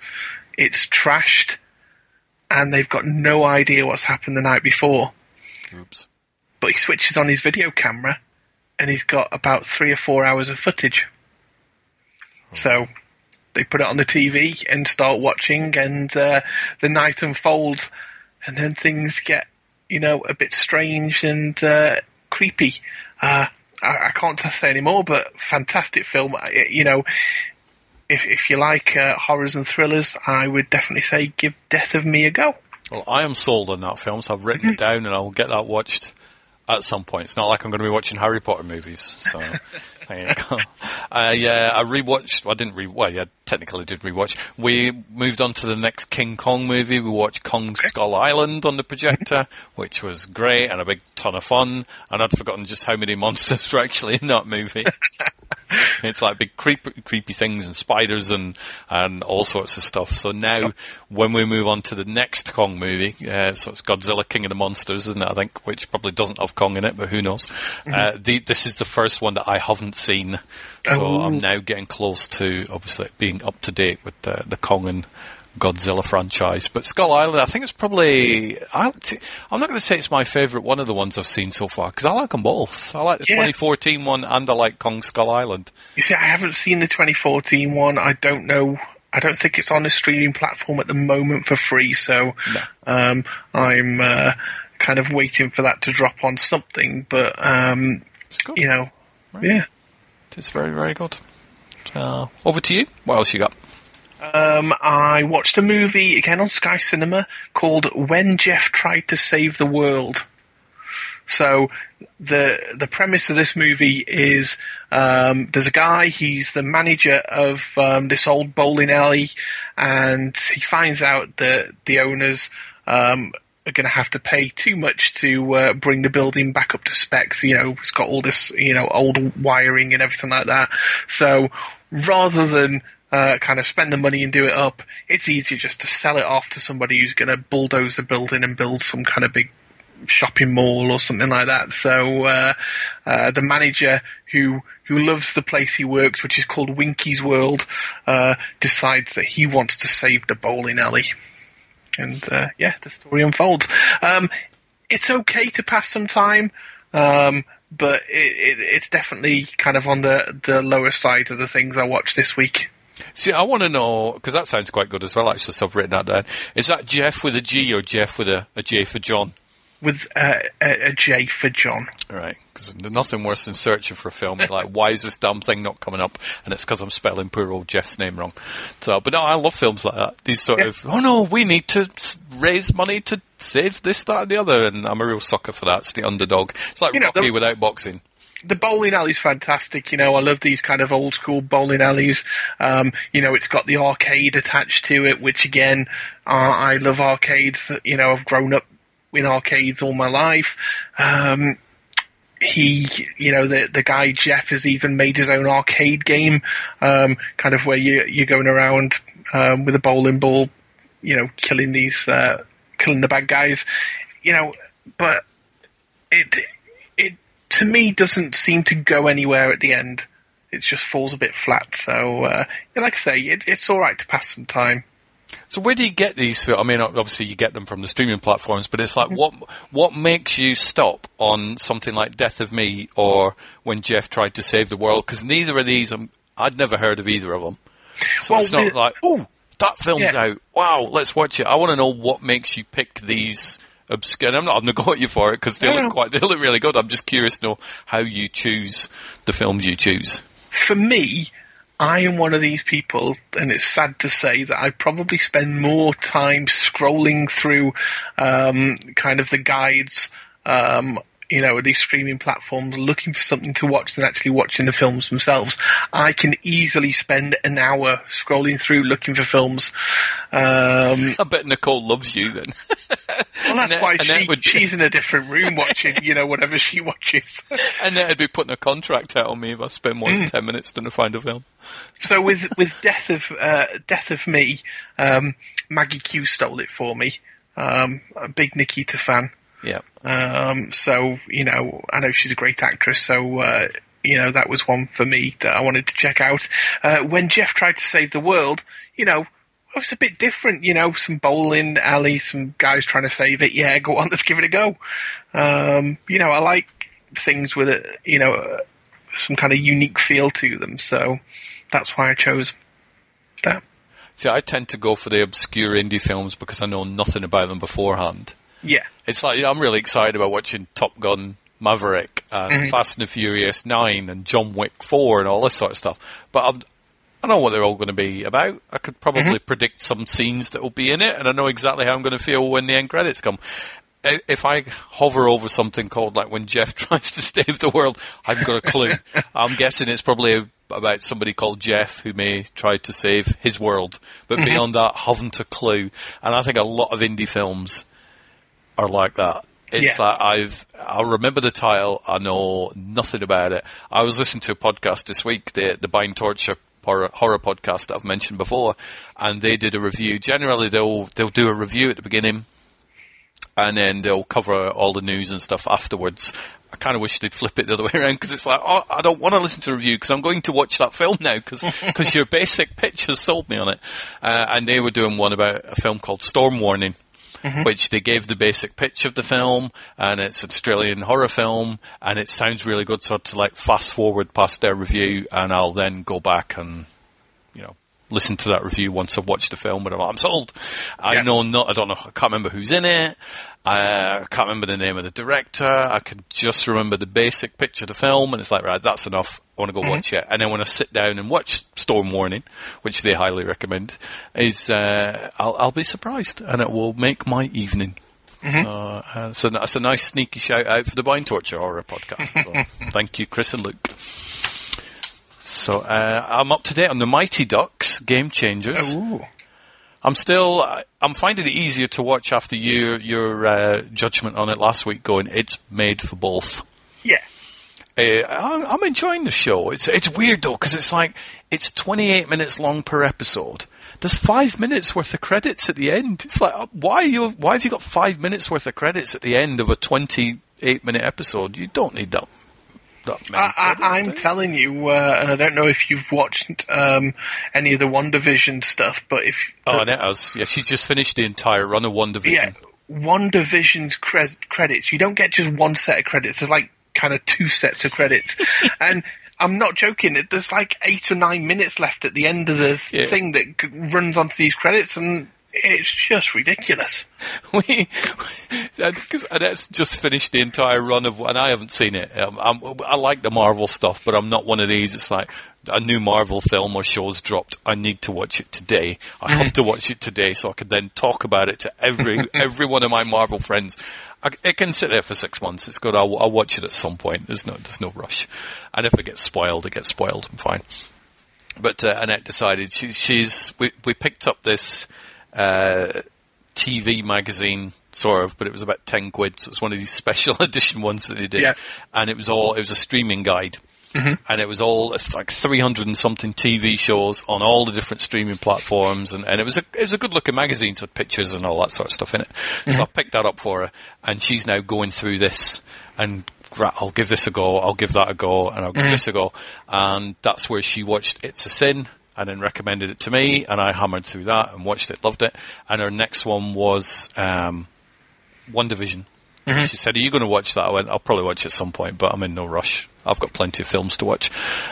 it's trashed, and they've got no idea what's happened the night before. Oops. But he switches on his video camera and he's got about 3 or 4 hours of footage. Oh. So they put it on the TV and start watching, and the night unfolds, and then things get, a bit strange and creepy. I can't say any more, but fantastic film. If you like horrors and thrillers, I would definitely say give Death of Me a go. Well, I am sold on that film, so I've written it down and I'll get that watched at some point. It's not like I'm going to be watching Harry Potter movies, so there you go. I technically did rewatch. We moved on to the next King Kong movie. We watched Kong Skull Island on the projector, which was great and a big ton of fun. And I'd forgotten just how many monsters were actually in that movie. It's like big creepy things and spiders and all sorts of stuff. So now when we move on to the next Kong movie, so it's Godzilla, King of the Monsters, isn't it, I think, which probably doesn't have Kong in it, but who knows. Mm-hmm. This is the first one that I haven't seen. So I'm now getting close to, obviously, being up to date with the Kong and Godzilla franchise. But Skull Island, I think it's probably... I'm not going to say it's my favourite one of the ones I've seen so far, because I like them both. I like the 2014 one and I like Kong Skull Island. You see, I haven't seen the 2014 one. I don't know. I don't think it's on a streaming platform at the moment for free, so I'm kind of waiting for that to drop on something. But, right. It's very, very good. Over to you. What else you got? I watched a movie, again on Sky Cinema, called When Jeff Tried to Save the World. So the premise of this movie is there's a guy, he's the manager of this old bowling alley, and he finds out that the owners are going to have to pay too much to bring the building back up to specs. It's got all this, old wiring and everything like that. So rather than kind of spend the money and do it up, it's easier just to sell it off to somebody who's going to bulldoze the building and build some kind of big shopping mall or something like that. So the manager who loves the place he works, which is called Winky's World, decides that he wants to save the bowling alley. And, the story unfolds. It's okay to pass some time, but it's definitely kind of on the lower side of the things I watched this week. See, I want to know, because that sounds quite good as well, actually, so I've written that down. Is that Jeff with a G or Jeff with a J for John? With a J for John. Right, because nothing worse than searching for a film. Like, why is this damn thing not coming up? And it's because I'm spelling poor old Jeff's name wrong. So, but no, I love films like that. These sort of, we need to raise money to save this, that, and the other. And I'm a real sucker for that. It's the underdog. It's like Rocky without boxing. The bowling alley's fantastic, I love these kind of old school bowling alleys. It's got the arcade attached to it, which again, I love arcades. I've grown up in arcades all my life. The guy Jeff has even made his own arcade game, kind of where you're going around with a bowling ball, killing the bad guys, but it to me doesn't seem to go anywhere at the end. It just falls a bit flat. So, like I say, it's all right to pass some time. So where do you get these? I mean, obviously you get them from the streaming platforms, but it's like what makes you stop on something like Death of Me or When Jeff Tried to Save the World? Because neither of these, I'd never heard of either of them. So it's not like, that film's out. Wow, let's watch it. I want to know what makes you pick these... obscure. I'm not going to go at you for it because they look really good. I'm just curious to know how you choose the films you choose. For me, I am one of these people, and it's sad to say that I probably spend more time scrolling through kind of the guides, these streaming platforms, looking for something to watch than actually watching the films themselves. I can easily spend an hour scrolling through looking for films. I bet Nicole loves you then. Well, that's why she's in a different room watching, whatever she watches. And it'd be putting a contract out on me if I spend more than 10 minutes trying to find a film. So with Death of Me, Maggie Q stole it for me. I'm a big Nikita fan. Yeah. So, you know, I know she's a great actress, so, you know, that was one for me that I wanted to check out. When Jeff Tried to Save the World, you know, it was a bit different, you know, some bowling alley, some guys trying to save it. Yeah, go on, let's give it a go. You know, I like things with, you know, some kind of unique feel to them, so that's why I chose that. See, I tend to go for the obscure indie films because I know nothing about them beforehand. Yeah. It's like, you know, I'm really excited about watching Top Gun Maverick and Fast and the Furious 9 and John Wick 4 and all this sort of stuff. But I know what they're all going to be about. I could probably predict some scenes that will be in it, and I know exactly how I'm going to feel when the end credits come. If I hover over something called, like, When Jeff Tries to Save the World, I've got a clue. I'm guessing it's probably about somebody called Jeff who may try to save his world. But beyond that, I haven't a clue. And I think a lot of indie films are like that. It's like I remember the title, I know nothing about it. I was listening to a podcast this week, the Bind Torture horror podcast that I've mentioned before, and they did a review. Generally, they'll do a review at the beginning, and then they'll cover all the news and stuff afterwards. I kind of wish they'd flip it the other way around, because it's like, oh, I don't want to listen to a review because I'm going to watch that film now because your basic pitch has sold me on it. And they were doing one about a film called Storm Warning, which they gave the basic pitch of the film, and it's an Australian horror film, and it sounds really good. So to like fast forward past their review, and I'll then go back and, you know, listen to that review once I've watched the film, and I'm sold. I don't know, I can't remember who's in it. I can't remember the name of the director. I can just remember the basic picture of the film, and it's like, right, that's enough. I want to go watch it. And then when I sit down and watch Storm Warning, which they highly recommend, is I'll be surprised, and it will make my evening. So that's a nice sneaky shout out for the Bind Torture Horror podcast. So thank you, Chris and Luke. So I'm up to date on the Mighty Ducks Game Changers. Ooh. I'm finding it easier to watch after your judgment on it last week, going, it's made for both. Yeah. I'm enjoying the show. It's weird, though, because it's like, it's 28 minutes long per episode. There's 5 minutes worth of credits at the end. It's like, why have you got 5 minutes worth of credits at the end of a 28-minute episode? You don't need that. I'm telling you, and I don't know if you've watched any of the WandaVision stuff, but if... Oh, Annette has. Yeah, she's just finished the entire run of WandaVision. Yeah, WandaVision's credits. You don't get just one set of credits. There's like kind of two sets of credits. And I'm not joking. There's like 8 or 9 minutes left at the end of the thing that runs onto these credits, and... It's just ridiculous. That's just finished the entire run of, and I haven't seen it. I like the Marvel stuff, but I'm not one of these. It's like a new Marvel film or show's dropped. I need to watch it today. I have to watch it today so I can then talk about it to every one of my Marvel friends. It can sit there for 6 months. It's good. I'll watch it at some point. There's no rush. And if it gets spoiled, it gets spoiled. I'm fine. But Annette decided we picked up this. TV magazine, sort of, but it was about 10 quid, so it's one of these special edition ones that they did. Yeah. And it was a streaming guide. And it's like 300 and something TV shows on all the different streaming platforms, and it was a good looking magazine, so pictures and all that sort of stuff in it. So I picked that up for her, and she's now going through this, and I'll give this a go, I'll give that a go, and I'll give this a go. And that's where she watched It's a Sin, and then recommended it to me, and I hammered through that and watched it, loved it. And her next one was WandaVision. She said, are you going to watch that? I went, I'll probably watch it at some point, but I'm in no rush. I've got plenty of films to watch.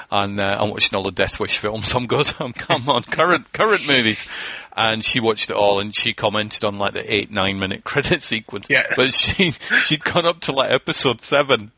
And I'm watching all the Death Wish films. I'm good. I'm on current movies. And she watched it all, and she commented on like the 8-9 minute credit sequence. Yeah. But she'd gone up to like episode 7,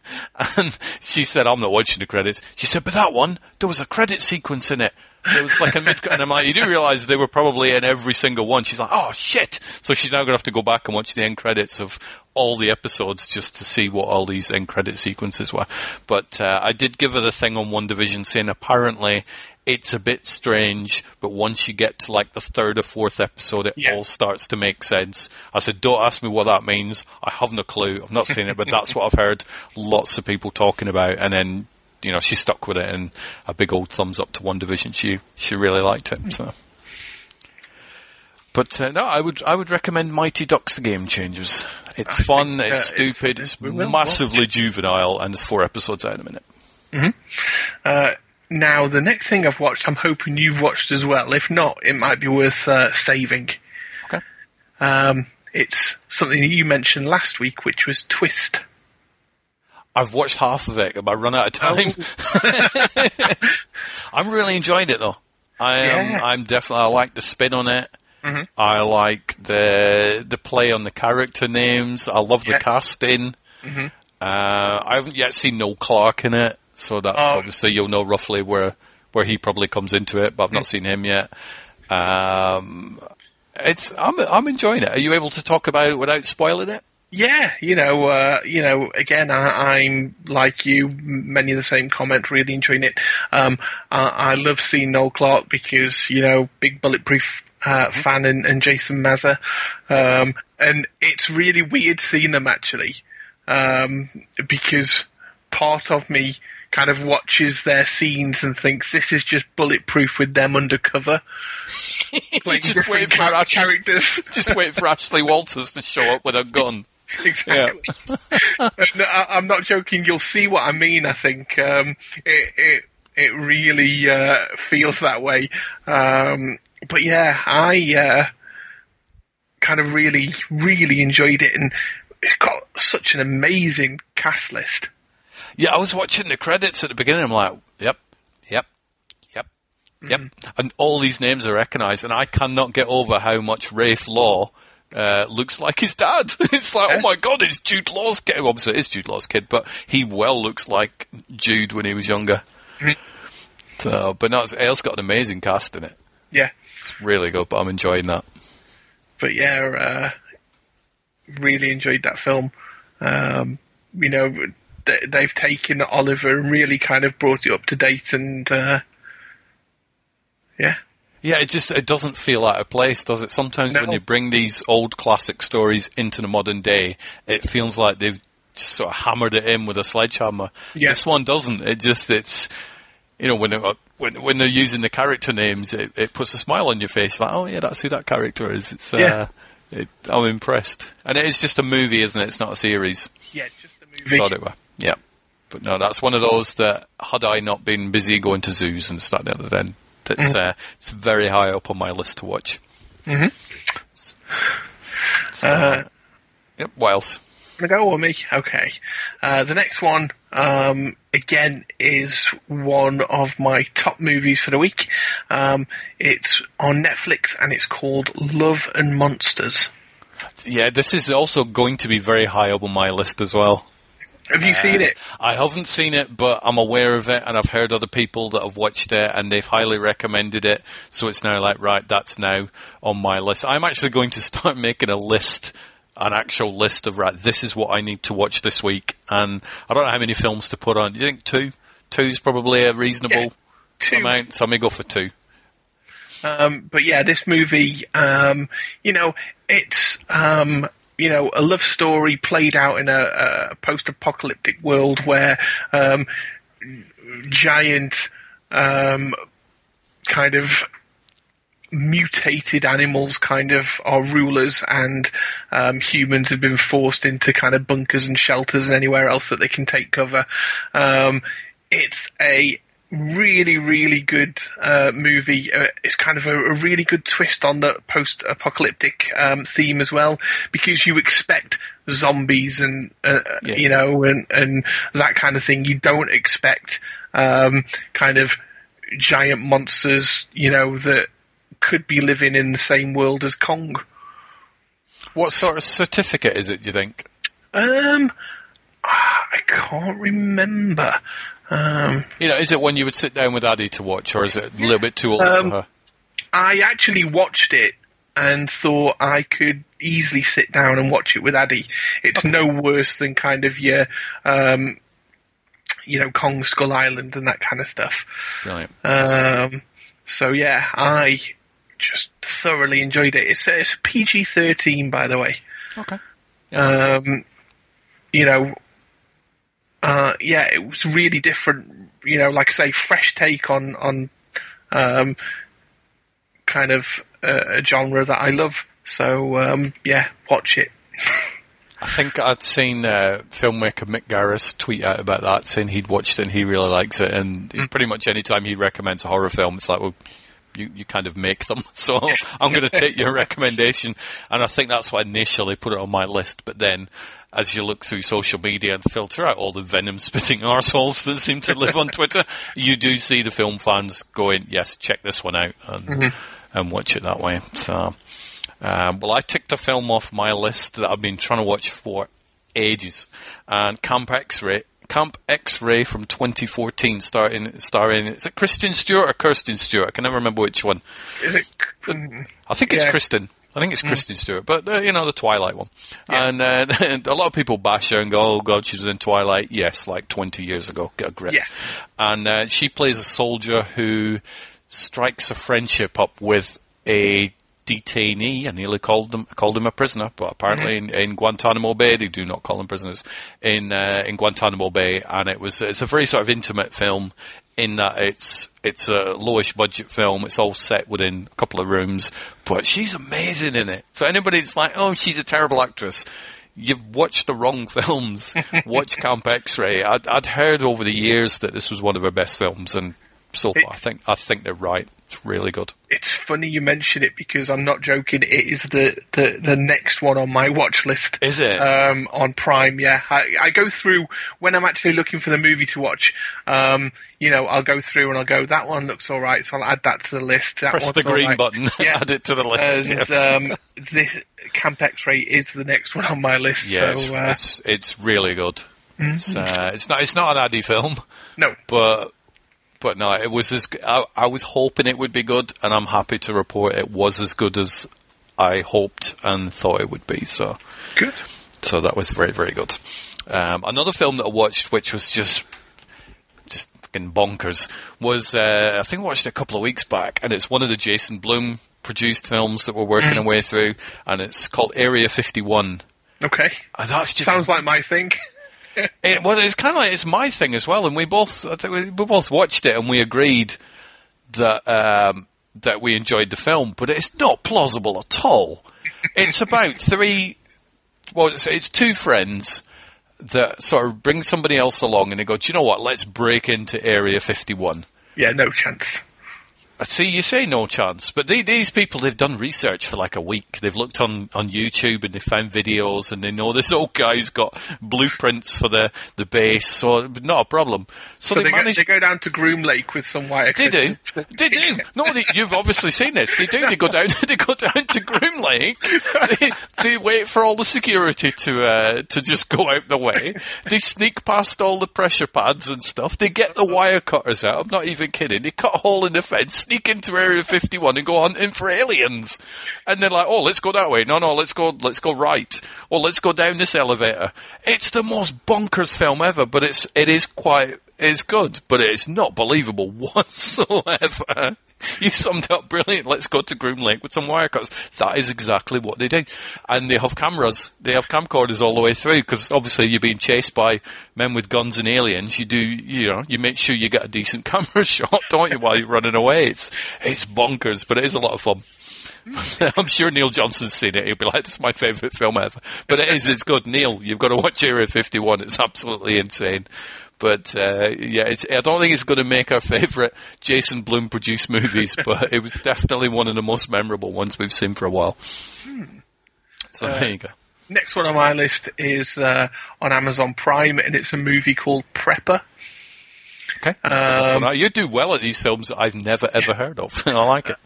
and she said, I'm not watching the credits. She said, but that one, there was a credit sequence in it. It was like a mid-cut, and I'm like, you do realise they were probably in every single one. She's like, oh, shit. So she's now going to have to go back and watch the end credits of all the episodes just to see what all these end credit sequences were. But I did give her the thing on WandaVision saying apparently it's a bit strange, but once you get to like the 3rd or 4th episode, it all starts to make sense. I said, don't ask me what that means. I have no clue. I've not seen it, but that's what I've heard lots of people talking about. And then... you know, she stuck with it, and a big old thumbs up to WandaVision. She really liked it. So, but no, I would recommend Mighty Ducks: The Game Changers. It's fun, it's stupid, it's massively juvenile, and there's 4 episodes out in a minute. Mm-hmm. Now, the next thing I've watched, I'm hoping you've watched as well. If not, it might be worth saving. Okay. It's something that you mentioned last week, which was Twist. I've watched half of it. Have I run out of time? Oh. I'm really enjoying it, though. I'm definitely. I like the spin on it. Mm-hmm. I like the play on the character names. I love the casting. Mm-hmm. I haven't yet seen Noel Clarke in it, so that's obviously you'll know roughly where he probably comes into it. But I've not seen him yet. I'm enjoying it. Are you able to talk about it without spoiling it? Yeah, again, I'm like you, many of the same comments, really enjoying it. I love seeing Noel Clarke because, big Bulletproof fan and Jason Mazza. And it's really weird seeing them, actually, because part of me kind of watches their scenes and thinks this is just Bulletproof with them undercover. Just waiting for characters. Just waiting for Ashley Walters to show up with a gun. Exactly. Yeah. No, I'm not joking. You'll see what I mean. I think it really feels that way. But yeah, I kind of really, really enjoyed it, and it's got such an amazing cast list. Yeah, I was watching the credits at the beginning. I'm like, yep, and all these names are recognised, and I cannot get over how much Rafe Law. Looks like his dad. It's like, oh my god, it's Jude Law's kid. Obviously, it is Jude Law's kid, but he looks like Jude when he was younger. So, but no, it's got an amazing cast in it. Yeah, it's really good. But I'm enjoying that. But yeah, really enjoyed that film. They've taken Oliver and really kind of brought it up to date, and Yeah, it doesn't feel out of place, does it? Sometimes when you bring these old classic stories into the modern day, it feels like they've just sort of hammered it in with a sledgehammer. Yeah. This one doesn't. It just, it's, when they're using the character names, it puts a smile on your face. Like, oh yeah, that's who that character is. It's, I'm impressed. And it is just a movie, isn't it? It's not a series. Yeah, just a movie. I thought it were. Yeah. But no, that's one of those that, had I not been busy going to zoos and starting at the end, it's very high up on my list to watch. Mm-hmm. So, yep. What else? Go on me. Okay. The next one, again, is one of my top movies for the week. It's on Netflix, and it's called Love and Monsters. Yeah, this is also going to be very high up on my list as well. Have you seen it? I haven't seen it, but I'm aware of it, and I've heard other people that have watched it, and they've highly recommended it, so it's now like, right, that's now on my list. I'm actually going to start making a list, an actual list of, right, this is what I need to watch this week, and I don't know how many films to put on. Do you think 2? 2's probably a reasonable amount, so I'm going to go for 2. But yeah, this movie, it's... a love story played out in a post-apocalyptic world where giant kind of mutated animals kind of are rulers, and humans have been forced into kind of bunkers and shelters and anywhere else that they can take cover. It's a really, really good movie. It's kind of a really good twist on the post-apocalyptic theme as well, because you expect zombies and and that kind of thing. You don't expect kind of giant monsters, that could be living in the same world as Kong. What sort of certificate is it, do you think? I can't remember. Is it one you would sit down with Addie to watch, or is it a little bit too old for her? I actually watched it and thought I could easily sit down and watch it with Addie. It's no worse than kind of your, Kong Skull Island and that kind of stuff. Brilliant. So yeah, I just thoroughly enjoyed it. It's PG-13, by the way. Okay. Yeah. It was really different, like I say, fresh take on kind of a genre that I love. So, watch it. I think I'd seen filmmaker Mick Garris tweet out about that, saying he'd watched it and he really likes it. And pretty much any time he recommends a horror film, it's like, well, you kind of make them. So I'm going to take your recommendation. And I think that's why I initially put it on my list. But then as you look through social media and filter out all the venom-spitting arseholes that seem to live on Twitter, you do see the film fans going, yes, check this one out and watch it that way. So... well, I ticked a film off my list that I've been trying to watch for ages, and Camp X-Ray from 2014, starring is it Kristen Stewart or Kirsten Stewart? I can never remember which one. Is it? I think it's Kristen. I think it's Kristen Stewart, but you know, the Twilight one. Yeah. And a lot of people bash her and go, "Oh God, she was in Twilight." Yes, like 20 years ago. Get a grip. Yeah. And she plays a soldier who strikes a friendship up with a detainee. I nearly called him a prisoner, but apparently in Guantanamo Bay, they do not call them prisoners, in Guantanamo Bay, and it's a very sort of intimate film in that it's a lowish budget film. It's all set within a couple of rooms, but she's amazing in it. So anybody that's like, oh, she's a terrible actress, you've watched the wrong films. Watch Camp X-Ray. I'd heard over the years that this was one of her best films, and so far I think they're right. It's really good. It's funny you mention it, because I'm not joking. It is the next one on my watch list. Is it? On Prime, yeah. I go through, when I'm actually looking for the movie to watch, I'll go through and I'll go, that one looks all right, so I'll add that to the list. Press the green button, add it to the list. And this Camp X-Ray is the next one on my list. Yeah, so, it's really good. Mm-hmm. It's not an addy film. No. But no, it was I was hoping it would be good, and I'm happy to report it was as good as I hoped and thought it would be. So good. So that was very, very good. Another film that I watched, which was just fucking bonkers, was I think I watched it a couple of weeks back, and it's one of the Jason Blum produced films that we're working our way through, and it's called Area 51. Okay, and that's just sounds like my thing. It's kind of like it's my thing as well, and we both watched it and we agreed that that we enjoyed the film, but it's not plausible at all. It's about two friends that sort of bring somebody else along, and they go, "Do you know what? Let's break into Area 51." Yeah, no chance. See, you say no chance, but these people, they've done research for like a week. They've looked on YouTube and they found videos, and they know this old guy's got blueprints for the base, so not a problem. So they go down to Groom Lake with some wire. They do. No, you've obviously seen this. They do. They go down to Groom Lake. They wait for all the security to just go out the way. They sneak past all the pressure pads and stuff. They get the wire cutters out. I'm not even kidding. They cut a hole in the fence, sneak into Area 51 and go hunting for aliens. And they're like, oh, let's go that way. No, let's go right. Or let's go down this elevator. It's the most bonkers film ever, but it is good, but it's not believable whatsoever. You summed up brilliant. Let's go to Groom Lake with some wire cuts. That is exactly what they do. And they have cameras. They have camcorders all the way through, because obviously you're being chased by men with guns and aliens. You make sure you get a decent camera shot, don't you, while you're running away. It's bonkers, but it is a lot of fun. I'm sure Neil Johnson's seen it. He'll be like, this is my favourite film ever. But it's good. Neil, you've got to watch Area 51. It's absolutely insane. But, I don't think it's going to make our favourite Jason Blum produced movies, but it was definitely one of the most memorable ones we've seen for a while. So there you go. Next one on my list is on Amazon Prime, and it's a movie called Prepper. Okay. You do well at these films that I've never, ever heard of. I like it.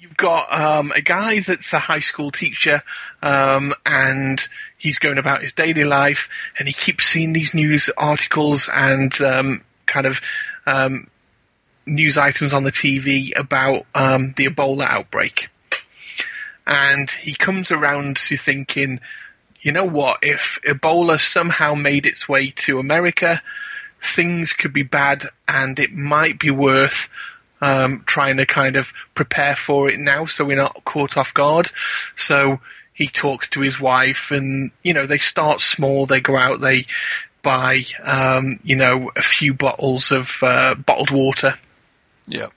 You've got a guy that's a high school teacher, and he's going about his daily life, and he keeps seeing these news articles and news items on the TV about the Ebola outbreak. And he comes around to thinking, you know what, if Ebola somehow made its way to America, things could be bad, and it might be worth trying to kind of prepare for it now so we're not caught off guard. So he talks to his wife, and, they start small. They go out, they buy, a few bottles of bottled water. Yeah.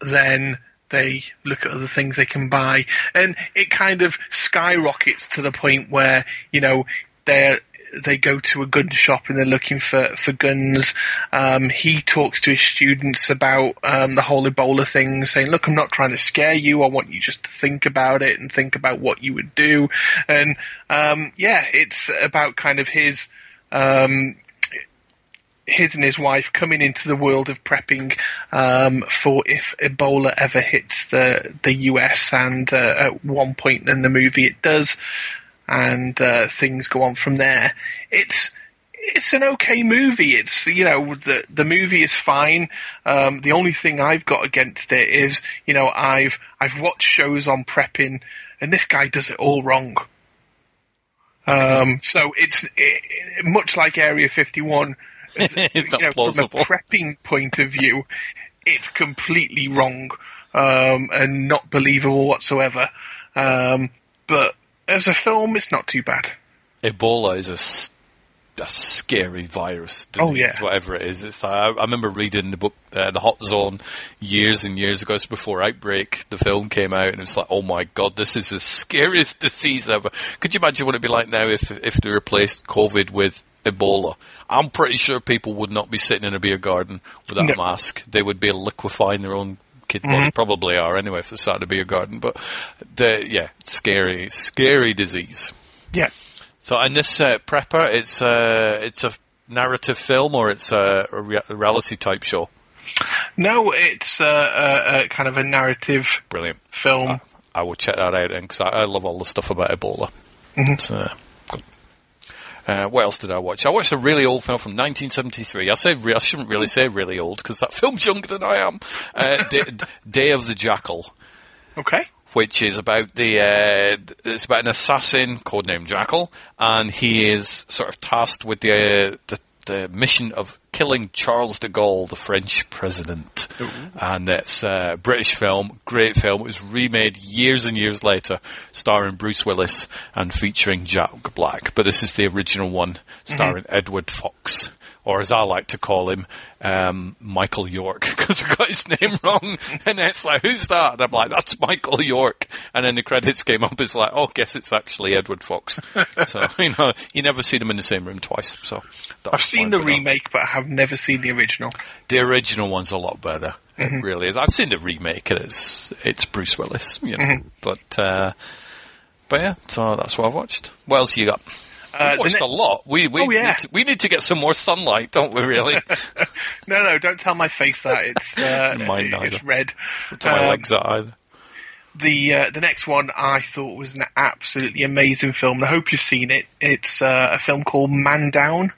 Then They look at other things they can buy, and it kind of skyrockets to the point where, you know, they go to a gun shop and they're looking for guns. He talks to his students about the whole Ebola thing, saying, look, I'm not trying to scare you. I want you just to think about it and think about what you would do. And, yeah, it's about kind of his and his wife coming into the world of prepping for if Ebola ever hits the US, and at one point in the movie it does. And things go on from there. It's an okay movie. It's, you know, the movie is fine. The only thing I've got against it is, you know, I've watched shows on prepping, and this guy does it all wrong. So it's much like Area 51. It's you know, plausible. From a prepping point of view, it's completely wrong and not believable whatsoever. But as a film, it's not too bad. Ebola is a scary virus disease, whatever it is. It's like, I remember reading the book, The Hot Zone, years and years ago. It's before Outbreak, the film came out, and it's like, oh my God, this is the scariest disease ever. Could you imagine what it'd be like now if they replaced COVID with Ebola? I'm pretty sure people would not be sitting in a beer garden without a mask. They would be liquefying their own kid body, probably are anyway if they're starting to be a garden, but scary disease. Yeah. So, and this Prepper, it's a narrative film, or it's a reality type show? No, it's a kind of a narrative brilliant film. I will check that out then, because I love all the stuff about Ebola. So what else did I watch? I watched a really old film from 1973. I shouldn't really say really old, because that film's younger than I am. Day of the Jackal. Okay. Which is about it's about an assassin, codenamed Jackal, and he is sort of tasked with the mission of killing Charles de Gaulle, the French president. Ooh. And it's a British film, great film. It was remade years and years later, starring Bruce Willis and featuring Jack Black. But this is the original one, starring Edward Fox, or as I like to call him, Michael York, because I got his name wrong. And it's like, who's that? And I'm like, that's Michael York. And then the credits came up. It's like, oh, guess it's actually Edward Fox. So, you know, you never see them in the same room twice. So I've seen the remake, but I have never seen the original. The original one's a lot better. It really is. I've seen the remake, and it's Bruce Willis, you know. But yeah, so that's what I've watched. What else you got? We've watched a lot. We need to get some more sunlight, don't we, really? No, don't tell my face that. It's it's red. Don't tell my legs that either. The next one I thought was an absolutely amazing film. I hope you've seen it. It's a film called Man Down.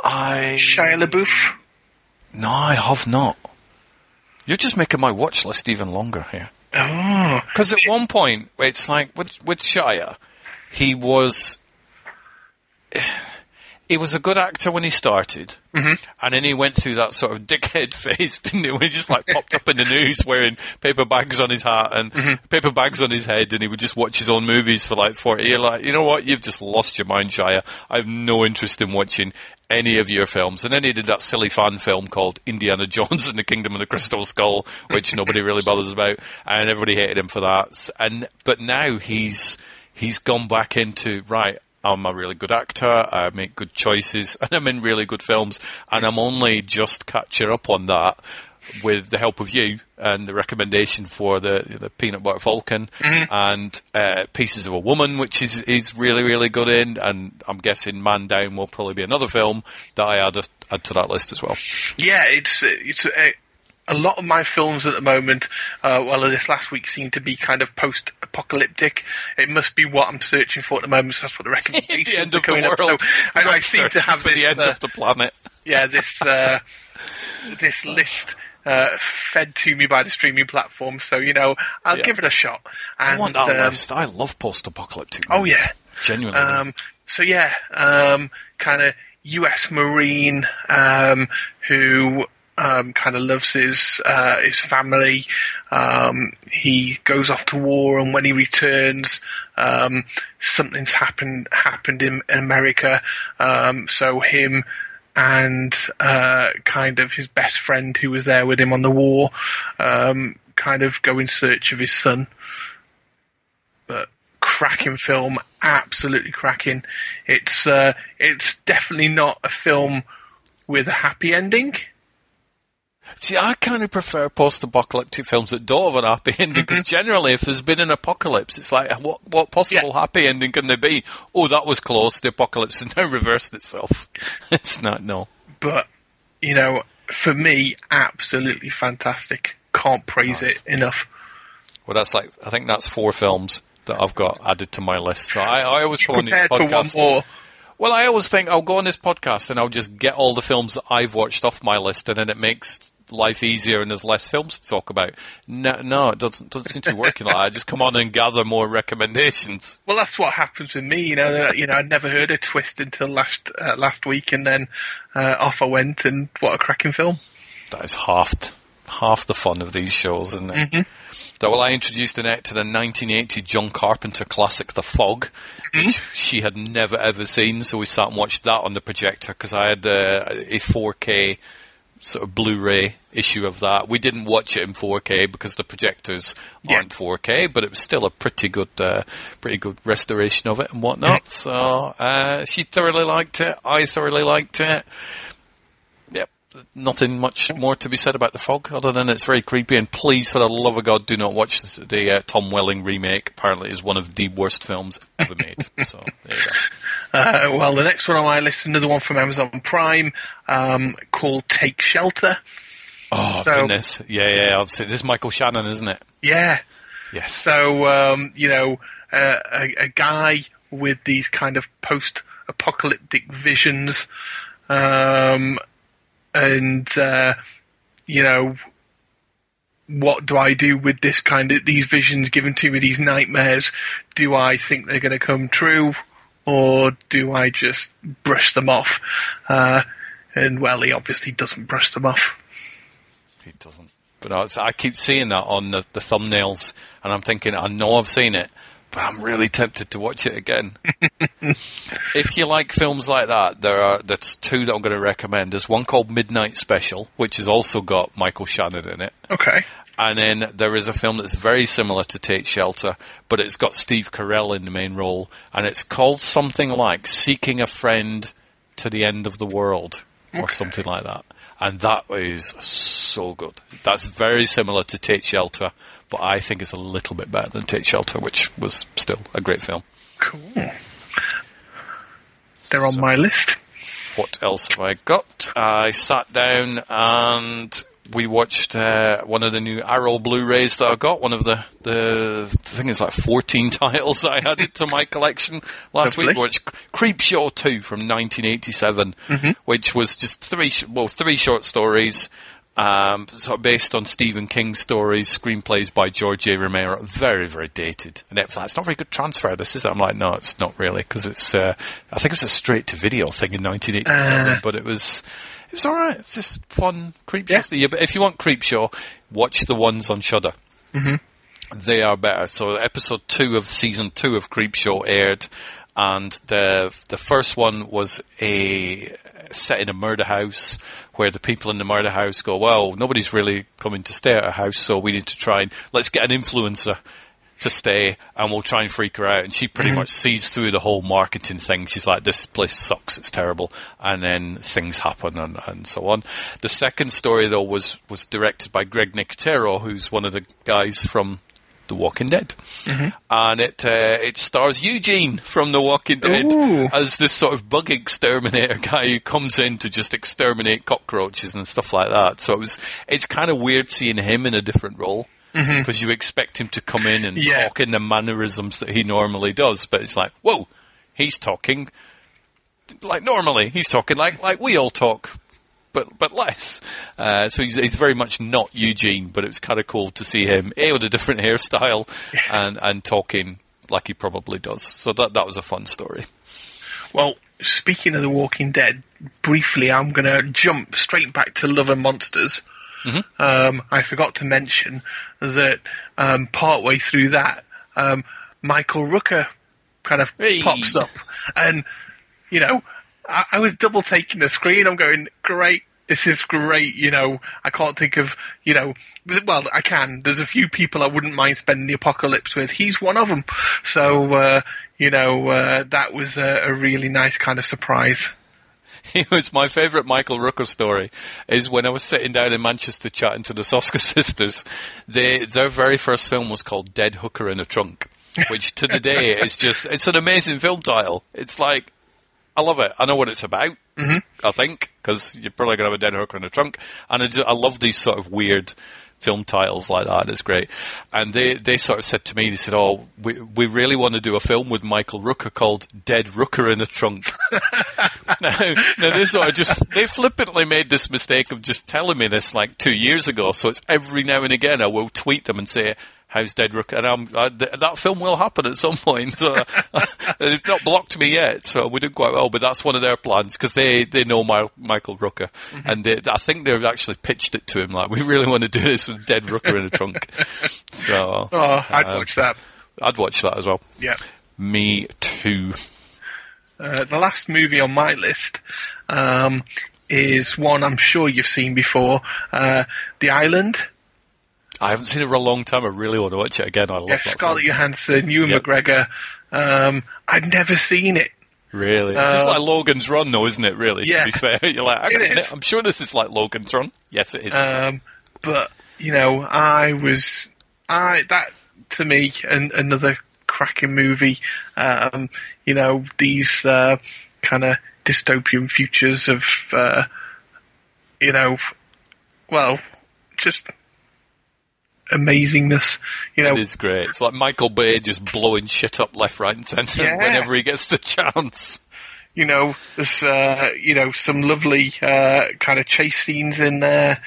Shia LaBeouf? No, I have not. You're just making my watch list even longer here. Oh. Because at one point, it's like, with Shia... He was a good actor when he started, and then he went through that sort of dickhead phase, didn't he? When he just like popped up in the news wearing paper bags on his hat and paper bags on his head, and he would just watch his own movies for like 40. You're like, you know what? You've just lost your mind, Shia. I have no interest in watching any of your films. And then he did that silly fan film called Indiana Jones and the Kingdom of the Crystal Skull, which nobody really bothers about, and everybody hated him for that. But now He's gone back into, right, I'm a really good actor, I make good choices, and I'm in really good films, and I'm only just catching up on that with the help of you and the recommendation for the Peanut Butter Falcon and Pieces of a Woman, which he's really, really good in, and I'm guessing Man Down will probably be another film that I add to that list as well. Yeah, it's a lot of my films at the moment, this last week seemed to be kind of post-apocalyptic. It must be what I'm searching for at the moment, so that's what the recommendations the end of the world. Up. So I seem to have the end of the planet. Yeah, this list fed to me by the streaming platform. So, you know, I'll give it a shot. And, I want that list. I love post-apocalyptic movies. Oh, yeah. Genuinely. Kind of US Marine who... kind of loves his family. He goes off to war, and when he returns, something's happened in America. So him and kind of his best friend who was there with him on the war kind of go in search of his son. But cracking film, absolutely cracking. It's definitely not a film with a happy ending. See, I kind of prefer post-apocalyptic films that don't have an happy ending, because generally, if there's been an apocalypse, it's like, what possible happy ending can there be? Oh, that was close. The apocalypse has now reversed itself. It's not, no. But, you know, for me, absolutely fantastic. Can't praise it enough. Well, that's like, I think that's 4 films that I've got added to my list. So I always go on this podcast. For one more. Well, I always think I'll go on this podcast and I'll just get all the films that I've watched off my list, and then it makes life easier and there's less films to talk about. No, it doesn't seem to be working like that. I just come on and gather more recommendations. Well, that's what happens with me. You know, I'd never heard of Twist until last week, and then off I went, and what a cracking film. That is half the fun of these shows, isn't it? So, well, I introduced Annette to the 1980 John Carpenter classic, The Fog, which she had never, ever seen, so we sat and watched that on the projector, because I had a 4K sort of Blu-ray issue of that. We didn't watch it in 4K because the projectors aren't 4K, but it was still a pretty good restoration of it and whatnot. So she thoroughly liked it. I thoroughly liked it. Yep. Nothing much more to be said about The Fog, other than it's very creepy, and please, for the love of God, do not watch the Tom Welling remake. Apparently it's one of the worst films ever made. So there you go. Well, the next one on my list, another one from Amazon Prime, called Take Shelter. Oh, I've seen this. Yeah, I've seen this. This is Michael Shannon, isn't it? Yeah. Yes. So, you know, a guy with these kind of post-apocalyptic visions, and you know, what do I do with this kind of these visions given to me, these nightmares? Do I think they're going to come true, or do I just brush them off? And well, he obviously doesn't brush them off. He doesn't. But I keep seeing that on the thumbnails, and I'm thinking, I know I've seen it, but I'm really tempted to watch it again. If you like films like that, there's 2 that I'm going to recommend. There's one called Midnight Special, which has also got Michael Shannon in it. Okay. And then there is a film that's very similar to Take Shelter, but it's got Steve Carell in the main role, and it's called something like Seeking a Friend to the End of the World, or something like that. And that is so good. That's very similar to Take Shelter, but I think it's a little bit better than Take Shelter, which was still a great film. Cool. They're on my list. What else have I got? I sat down and we watched one of the new Arrow Blu-rays that I got, one of the I think it's like 14 titles I added to my collection last week. We watched Creepshow 2 from 1987, which was just three short stories, sort of based on Stephen King's stories, screenplays by George A. Romero. Very, very dated. And it was like, it's not a very good transfer, this is it? I'm like, no, it's not really, because it's, I think it was a straight-to-video thing in 1987, but it was all right. It's just fun Creepshow. Yeah. But if you want Creepshow, watch the ones on Shudder. They are better. So episode 2 of season 2 of Creepshow aired, and the first one was set in a murder house, where the people in the murder house go, well, nobody's really coming to stay at a house, so we need to try and let's get an influencer to stay, and we'll try and freak her out. And she pretty much sees through the whole marketing thing. She's like, this place sucks, it's terrible. And then things happen and so on. The second story, though, was directed by Greg Nicotero, who's one of the guys from The Walking Dead. And it stars Eugene from The Walking Dead as this sort of bug exterminator guy who comes in to just exterminate cockroaches and stuff like that. So it's kind of weird seeing him in a different role, because you expect him to come in and talk in the mannerisms that he normally does, but it's like, whoa, he's talking like normally. He's talking like we all talk, but less. So he's very much not Eugene, but it was kind of cool to see him with a different hairstyle and talking like he probably does. So that was a fun story. Well, speaking of The Walking Dead, briefly, I'm going to jump straight back to Love and Monsters. I forgot to mention that partway through that, Michael Rooker kind of pops up, and you know, I was double taking the screen. I'm going, great, this is great, you know, I can't think of, you know, well, I can. There's a few people I wouldn't mind spending the apocalypse with. He's one of them. So, you know, that was a really nice kind of surprise. It was my favourite Michael Rooker story is when I was sitting down in Manchester chatting to the Soska sisters, their very first film was called Dead Hooker in a Trunk, which to the day is just, it's an amazing film title. It's like, I love it. I know what it's about, I think, because you're probably going to have a dead hooker in a trunk. And I love these sort of weird film titles like that. It's great. And they sort of said to me, they said, oh, we really want to do a film with Michael Rooker called Dead Rooker in a Trunk. now they sort of just, they flippantly made this mistake of just telling me this like 2 years ago. So it's every now and again I will tweet them and say, how's Dead Rooker? And that film will happen at some point. So, they've not blocked me yet, so we're doing quite well. But that's one of their plans because they know Michael Rooker, and I think they've actually pitched it to him. Like, we really want to do this with Dead Rooker in a Trunk. So, I'd watch that. I'd watch that as well. Yeah, me too. The last movie on my list is one I'm sure you've seen before, The Island. I haven't seen it for a long time. I really want to watch it again. I love that. Scarlett Johansson, Ewan McGregor. I'd never seen it. Really? It's just like Logan's Run, though, isn't it, really? Yeah. To be fair. You're like, I'm sure this is like Logan's Run. Yes, it is. But, you know, that, to me, another cracking movie. You know, these kind of dystopian futures of, you know, well, just amazingness, you know. It is great. It's like Michael Bay just blowing shit up left, right, and centre whenever he gets the chance. You know, there's you know, some lovely kind of chase scenes in there.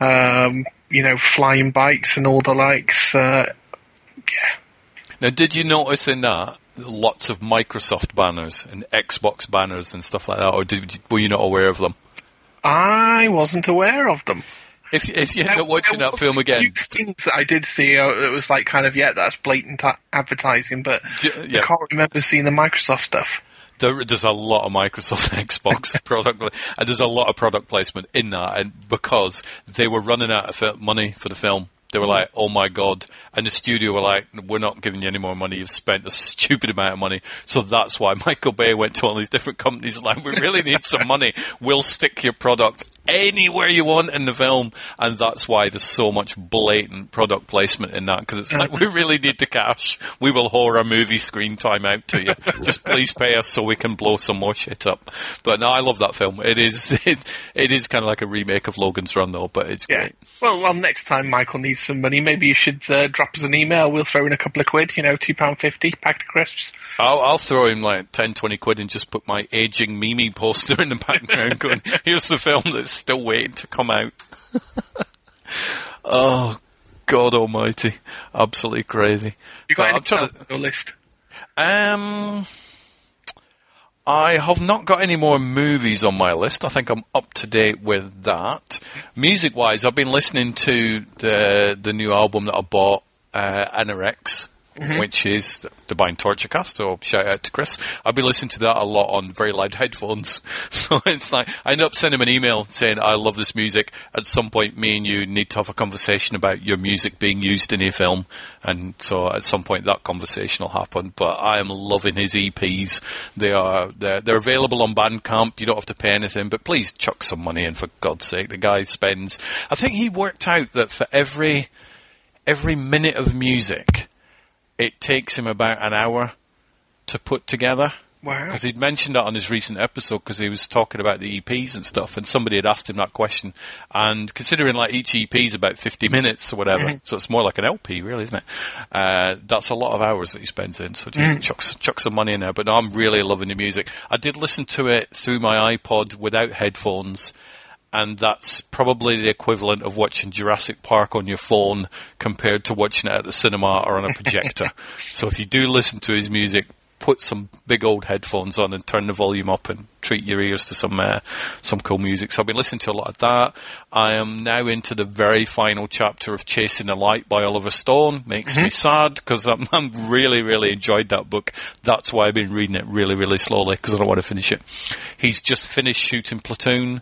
You know, flying bikes and all the likes. Now, did you notice in that lots of Microsoft banners and Xbox banners and stuff like that, or were you not aware of them? I wasn't aware of them. If you end up watching that film again, few things that I did see, it was like kind of that's blatant advertising, but I can't remember seeing the Microsoft stuff. There's a lot of Microsoft Xbox product, and there's a lot of product placement in that, and because they were running out of money for the film, they were like, "Oh my god!" and the studio were like, "We're not giving you any more money. You've spent a stupid amount of money." So that's why Michael Bay went to all these different companies like, "We really need some money. We'll stick your product anywhere you want in the film," and that's why there's so much blatant product placement in that, because it's like, we really need the cash, we will whore our movie screen time out to you, just please pay us so we can blow some more shit up. But no, I love that film. It is kind of like a remake of Logan's Run, though, but it's great. Well, next time Michael needs some money, maybe you should drop us an email. We'll throw in a couple of quid, you know, £2.50 pack of crisps. I'll throw him like 10-20 quid and just put my aging Mimi poster in the background going, here's the film that's still waiting to come out. Oh, God almighty. Absolutely crazy. You got anything on your list? I have not got any more movies on my list. I think I'm up to date with that. Music-wise, I've been listening to the new album that I bought, Anorex, which is the Bind Torture Cast, so shout out to Chris. I've been listening to that a lot on very loud headphones. So it's like, I end up sending him an email saying, I love this music. At some point, me and you need to have a conversation about your music being used in a film. And so at some point, that conversation will happen. But I am loving his EPs. They're available on Bandcamp. You don't have to pay anything, but please chuck some money in, for God's sake. The guy spends, I think he worked out that for every minute of music, it takes him about an hour to put together. Wow. Because he'd mentioned that on his recent episode, because he was talking about the EPs and stuff, and somebody had asked him that question. And considering like each EP is about 50 minutes or whatever, so it's more like an LP, really, isn't it? That's a lot of hours that he spends in, so just chuck some money in there. But no, I'm really loving the music. I did listen to it through my iPod without headphones, and that's probably the equivalent of watching Jurassic Park on your phone compared to watching it at the cinema or on a projector. So if you do listen to his music, put some big old headphones on and turn the volume up and treat your ears to some cool music. So I've been listening to a lot of that. I am now into the very final chapter of Chasing the Light by Oliver Stone. Makes me sad, because I'm really, really enjoyed that book. That's why I've been reading it really, really slowly, because I don't want to finish it. He's just finished shooting Platoon.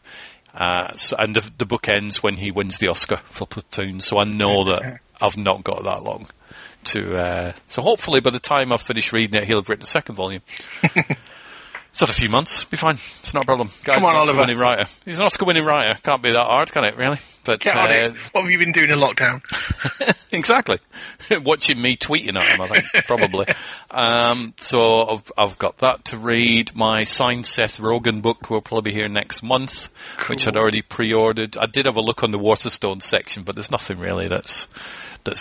And the book ends when he wins the Oscar for Platoon, so I know that I've not got that long to. So hopefully, by the time I've finished reading it, he'll have written the second volume. It's not a few months. Be fine. It's not a problem. Guys, come on, Oliver. He's an Oscar-winning writer. He's an Oscar-winning writer. Can't be that hard, can it? Really? But get on it. What have you been doing in lockdown? Exactly. Watching me tweeting at him, I think, probably. So I've got that to read. My signed Seth Rogen book will probably be here next month, cool. Which I'd already pre-ordered. I did have a look on the Waterstone section, but there's nothing really that's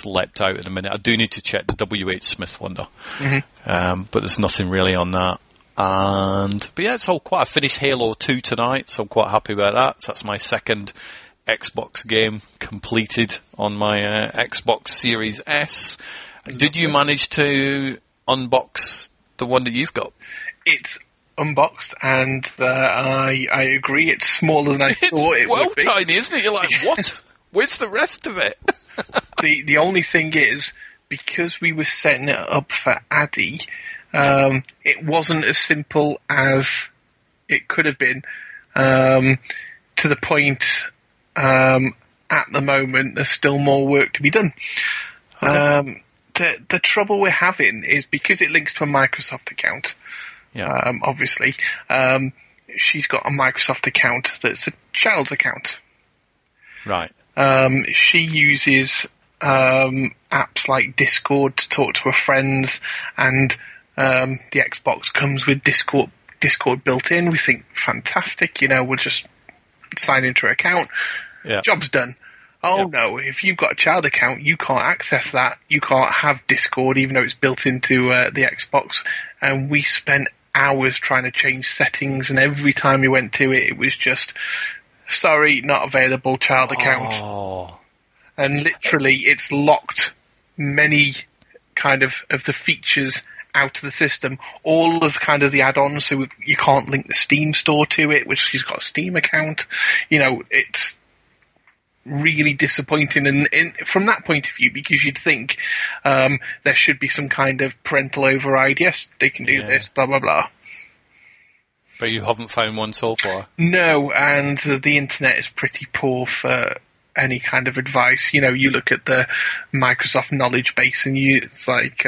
leapt out in a minute. I do need to check the W.H. Smith one, though. Mm-hmm. But there's nothing really on that. But yeah, it's all quite. I finished Halo 2 tonight, so I'm quite happy about that. So that's my second Xbox game completed on my Xbox Series S. Did you manage to unbox the one that you've got? It's unboxed, and I agree, it's smaller than I thought it would be. It's well tiny, isn't it? You're like, what? Where's the rest of it? The only thing is, because we were setting it up for Addy, it wasn't as simple as it could have been, to the point at the moment there's still more work to be done. The trouble we're having is because it links to a Microsoft account, obviously, she's got a Microsoft account that's a child's account. Right. She uses apps like Discord to talk to her friends, and the Xbox comes with Discord built in. We think, fantastic, we'll just sign into her account. Yeah. Job's done. Oh, no, if you've got a child account, you can't access that. You can't have Discord, even though it's built into the Xbox. And we spent hours trying to change settings, and every time we went to it, it was just, sorry, not available, child account. Oh. And literally, it's locked many kind of the features out of the system, all of kind of the add-ons, so you can't link the Steam store to it, which she's got a Steam account. It's really disappointing, and from that point of view, because you'd think there should be some kind of parental override. Yes, they can do this, blah, blah, blah. But you haven't found one so far? No, and the internet is pretty poor for any kind of advice. You look at the Microsoft knowledge base and it's like,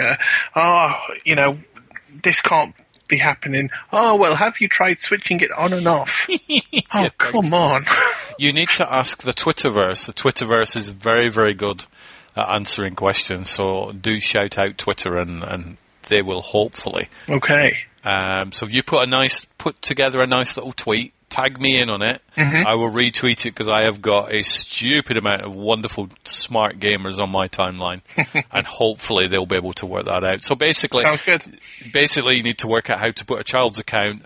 this can't be happening. Oh, well, have you tried switching it on and off? Come on. You need to ask the Twitterverse. The Twitterverse is very, very good at answering questions, so do shout out Twitter and they will hopefully. Okay. So if you put together a nice little tweet, tag me in on it. Mm-hmm. I will retweet it because I have got a stupid amount of wonderful smart gamers on my timeline, and hopefully they'll be able to work that out. So basically, sounds good. Basically, you need to work out how to put a child's account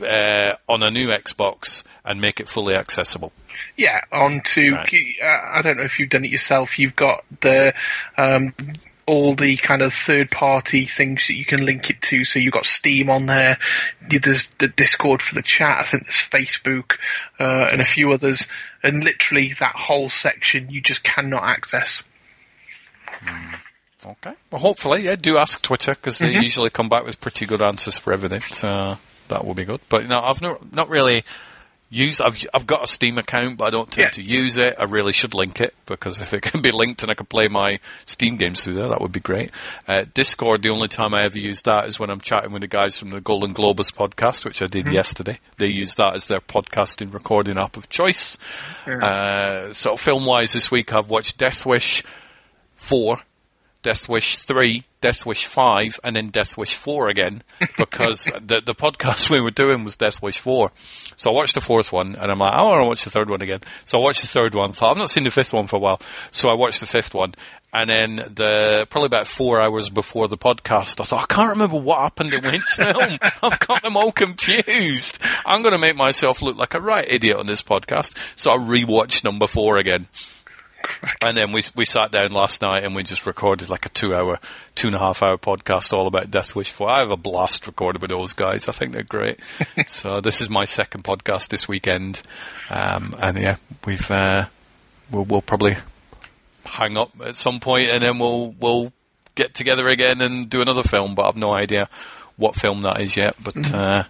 on a new Xbox and make it fully accessible. Yeah, onto I don't know if you've done it yourself. You've got the all the kind of third-party things that you can link it to. So you've got Steam on there. There's the Discord for the chat. I think there's Facebook and a few others. And literally that whole section you just cannot access. Okay. Well, hopefully, do ask Twitter because they usually come back with pretty good answers for everything. So that will be good. But I've not really used. I've got a Steam account, but I don't tend to use it. I really should link it, because if it can be linked and I can play my Steam games through there, that would be great. Discord, the only time I ever use that is when I'm chatting with the guys from the Golden Globus podcast, which I did yesterday. They use that as their podcasting recording app of choice. So film-wise this week, I've watched Death Wish 4, Death Wish 3, Death Wish 5, and then Death Wish 4 again, because the podcast we were doing was Death Wish 4. So I watched the fourth one, and I'm like, I want to watch the third one again. So I watched the third one. So I've not seen the fifth one for a while. So I watched the fifth one. And then probably about 4 hours before the podcast, I thought, I can't remember what happened in which film. I've got them all confused. I'm going to make myself look like a right idiot on this podcast. So I rewatched number 4 again. And then we sat down last night and we just recorded like a 2.5 hour podcast all about Death Wish 4. I have a blast recorded with those guys. I think they're great. So this is my second podcast this weekend. We'll probably hang up at some point and then we'll get together again and do another film, but I've no idea what film that is yet. But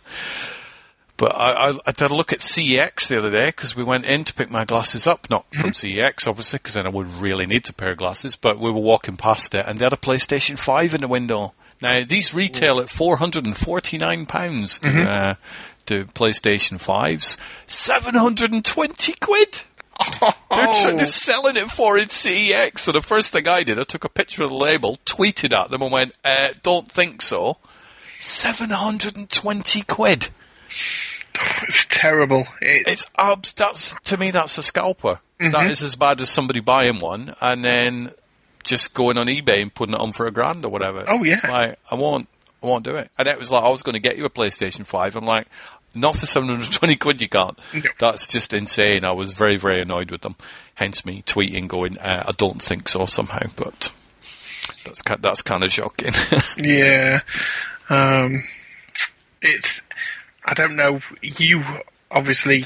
But I did a look at CEX the other day because we went in to pick my glasses up, not from CEX, obviously, because then I would really need a pair of glasses. But we were walking past it, and they had a PlayStation 5 in the window. Now, these retail at £449 to PlayStation 5s. 720 quid! Oh. They're selling it for in CEX. So the first thing I did, I took a picture of the label, tweeted at them, and went, don't think so. 720 quid! It's terrible. It's that's, to me, that's a scalper. Mm-hmm. That is as bad as somebody buying one and then just going on eBay and putting it on for $1,000 or whatever. It's like, I won't do it. And it was like, I was going to get you a PlayStation 5. I'm like, not for 720 quid, you can't. No. That's just insane. I was very, very annoyed with them. Hence me tweeting going, I don't think so somehow. But that's kind of shocking. Yeah. I don't know, you obviously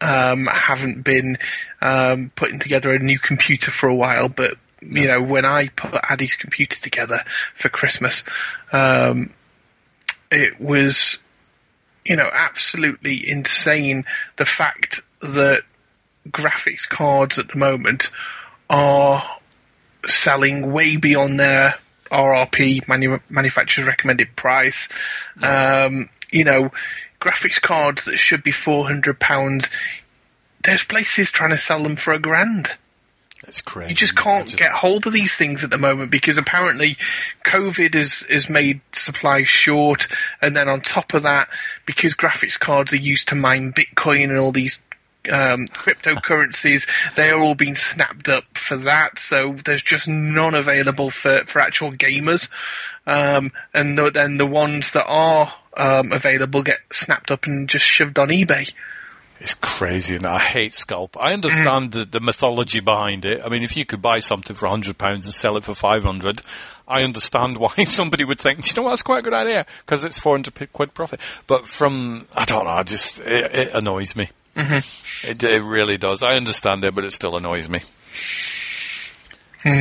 haven't been putting together a new computer for a while, but, you know, when I put Addie's computer together for Christmas, it was, you know, absolutely insane the fact that graphics cards at the moment are selling way beyond their RRP, manufacturer's recommended price. You know, graphics cards that should be £400, there's places trying to sell them for £1,000. That's crazy. You just can't get hold of these things at the moment because apparently COVID has made supply short. And then on top of that, because graphics cards are used to mine Bitcoin and all these cryptocurrencies, they are all being snapped up for that. So there's just none available for actual gamers. And then the ones that are available get snapped up and just shoved on eBay. It's crazy, and I hate scalper. I understand the mythology behind it. I mean, if you could buy something for £100 and sell it for £500, I understand why somebody would think, do you know what, that's quite a good idea, because it's £400 profit. But I don't know, it annoys me. Mm-hmm. It really does. I understand it, but it still annoys me. So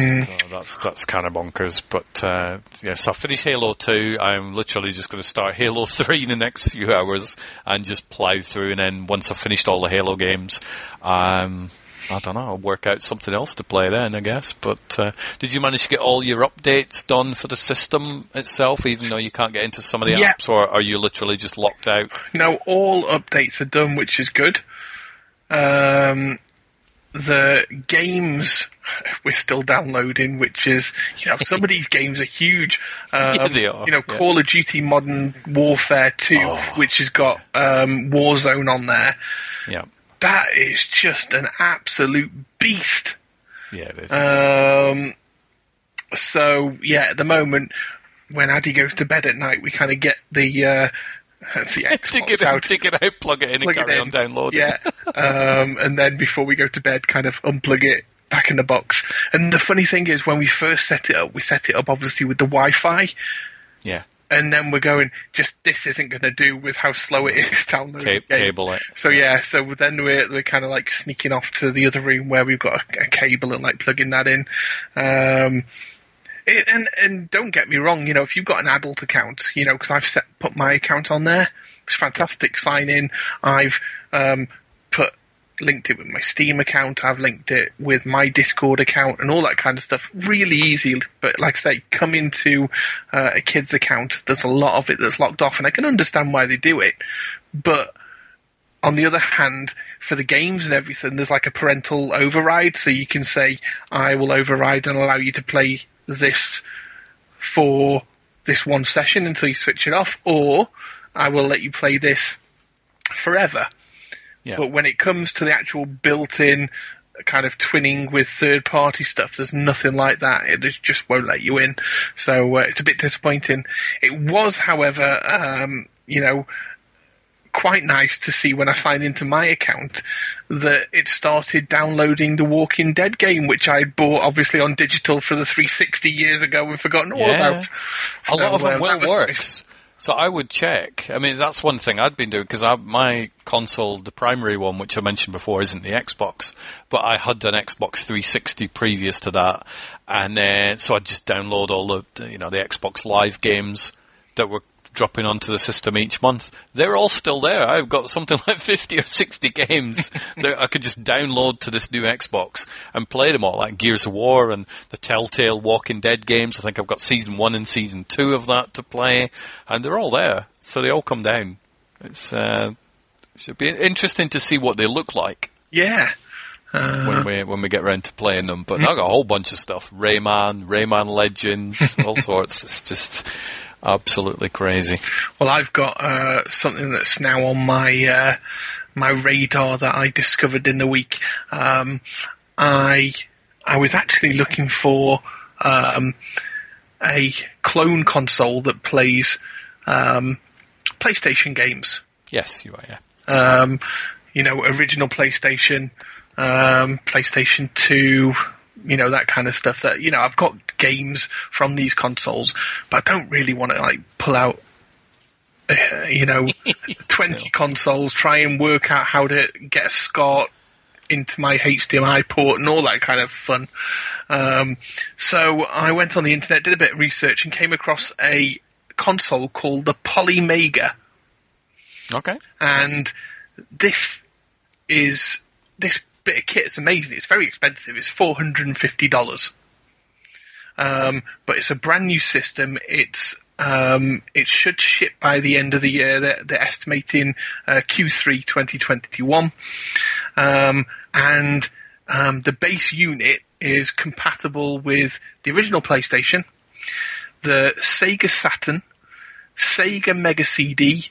that's kind of bonkers. But so I finished Halo 2. I'm literally just going to start Halo 3 in the next few hours and just plow through. And then once I've finished all the Halo games, I don't know, I'll work out something else to play then, I guess. But did you manage to get all your updates done for the system itself, even though you can't get into some of the apps, or are you literally just locked out? No, all updates are done, which is good. The games we're still downloading, which is, you know, some of these games are huge. Yeah, they are. You know, Call of Duty Modern Warfare 2, which has got Warzone on there. Yeah. That is just an absolute beast. Yeah, it is. So, yeah, at the moment, when Addy goes to bed at night, we kind of get the Xbox dig it out, plug it in, plug and carry on downloading. Yeah, and then before we go to bed, kind of unplug it back in the box. And the funny thing is, when we first set it up, we set it up obviously with the Wi-Fi. Yeah. And then we're going, just this isn't going to do with how slow it is downloading. Cable it. So so then we're kind of like sneaking off to the other room where we've got a cable and like plugging that in. And don't get me wrong, you know, if you've got an adult account, you know, because I've put my account on there, it's fantastic. Sign in. I've linked it with my Steam account, I've linked it with my Discord account and all that kind of stuff. Really easy, but like I say, come into a kid's account, there's a lot of it that's locked off, and I can understand why they do it, but on the other hand, for the games and everything, there's like a parental override, so you can say, I will override and allow you to play this for this one session until you switch it off, or I will let you play this forever. Yeah. But when it comes to the actual built-in kind of twinning with third-party stuff, there's nothing like that. It just won't let you in. So it's a bit disappointing. It was, however, you know, quite nice to see when I signed into my account that it started downloading the Walking Dead game, which I bought, obviously, on digital for the 360 years ago and forgotten all about. A lot of them works. Nice. So I would check. I mean, that's one thing I'd been doing, because my console, the primary one, which I mentioned before, isn't the Xbox. But I had an Xbox 360 previous to that. And so I'd just download all the Xbox Live games that were dropping onto the system each month, they're all still there. I've got something like 50 or 60 games that I could just download to this new Xbox and play them all, like Gears of War and the Telltale Walking Dead games. I think I've got Season 1 and Season 2 of that to play, and they're all there. So they all come down. It's should be interesting to see what they look like. Yeah. When we get around to playing them. But I've got a whole bunch of stuff. Rayman Legends, all sorts. It's just absolutely crazy. Well, I've got something that's now on my my radar that I discovered in the week. I was actually looking for a clone console that plays PlayStation games. Yes, you are, yeah. Original PlayStation, PlayStation 2, that kind of stuff. That I've got games from these consoles, but I don't really want to pull out 20 consoles, try and work out how to get a SCART into my HDMI port and all that kind of fun. So I went on the internet, did a bit of research, and came across a console called the Polymega. Okay. And this bit of kit is amazing. It's very expensive. It's $450. But it's a brand new system. It's it should ship by the end of the year. They're estimating Q3 2021. The base unit is compatible with the original PlayStation, the Sega Saturn, Sega Mega CD,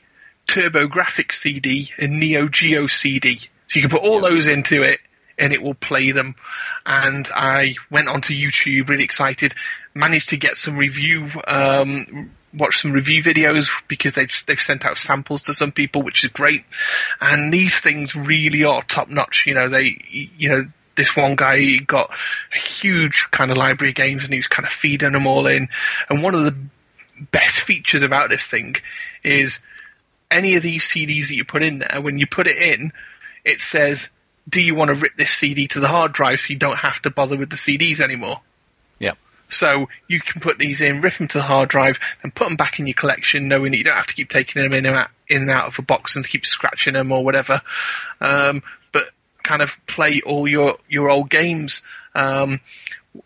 TurboGrafx CD, and Neo Geo CD. So you can put all those into it, and it will play them. And I went onto YouTube, really excited, managed to get some review, watch some review videos, because they've sent out samples to some people, which is great. And these things really are top notch. This one guy got a huge kind of library of games, and he was kind of feeding them all in. And one of the best features about this thing is any of these CDs that you put in there, when you put it in, it says, do you want to rip this CD to the hard drive so you don't have to bother with the CDs anymore? Yeah. So you can put these in, rip them to the hard drive, and put them back in your collection, knowing that you don't have to keep taking them in and out of a box and keep scratching them or whatever. But kind of play all your old games.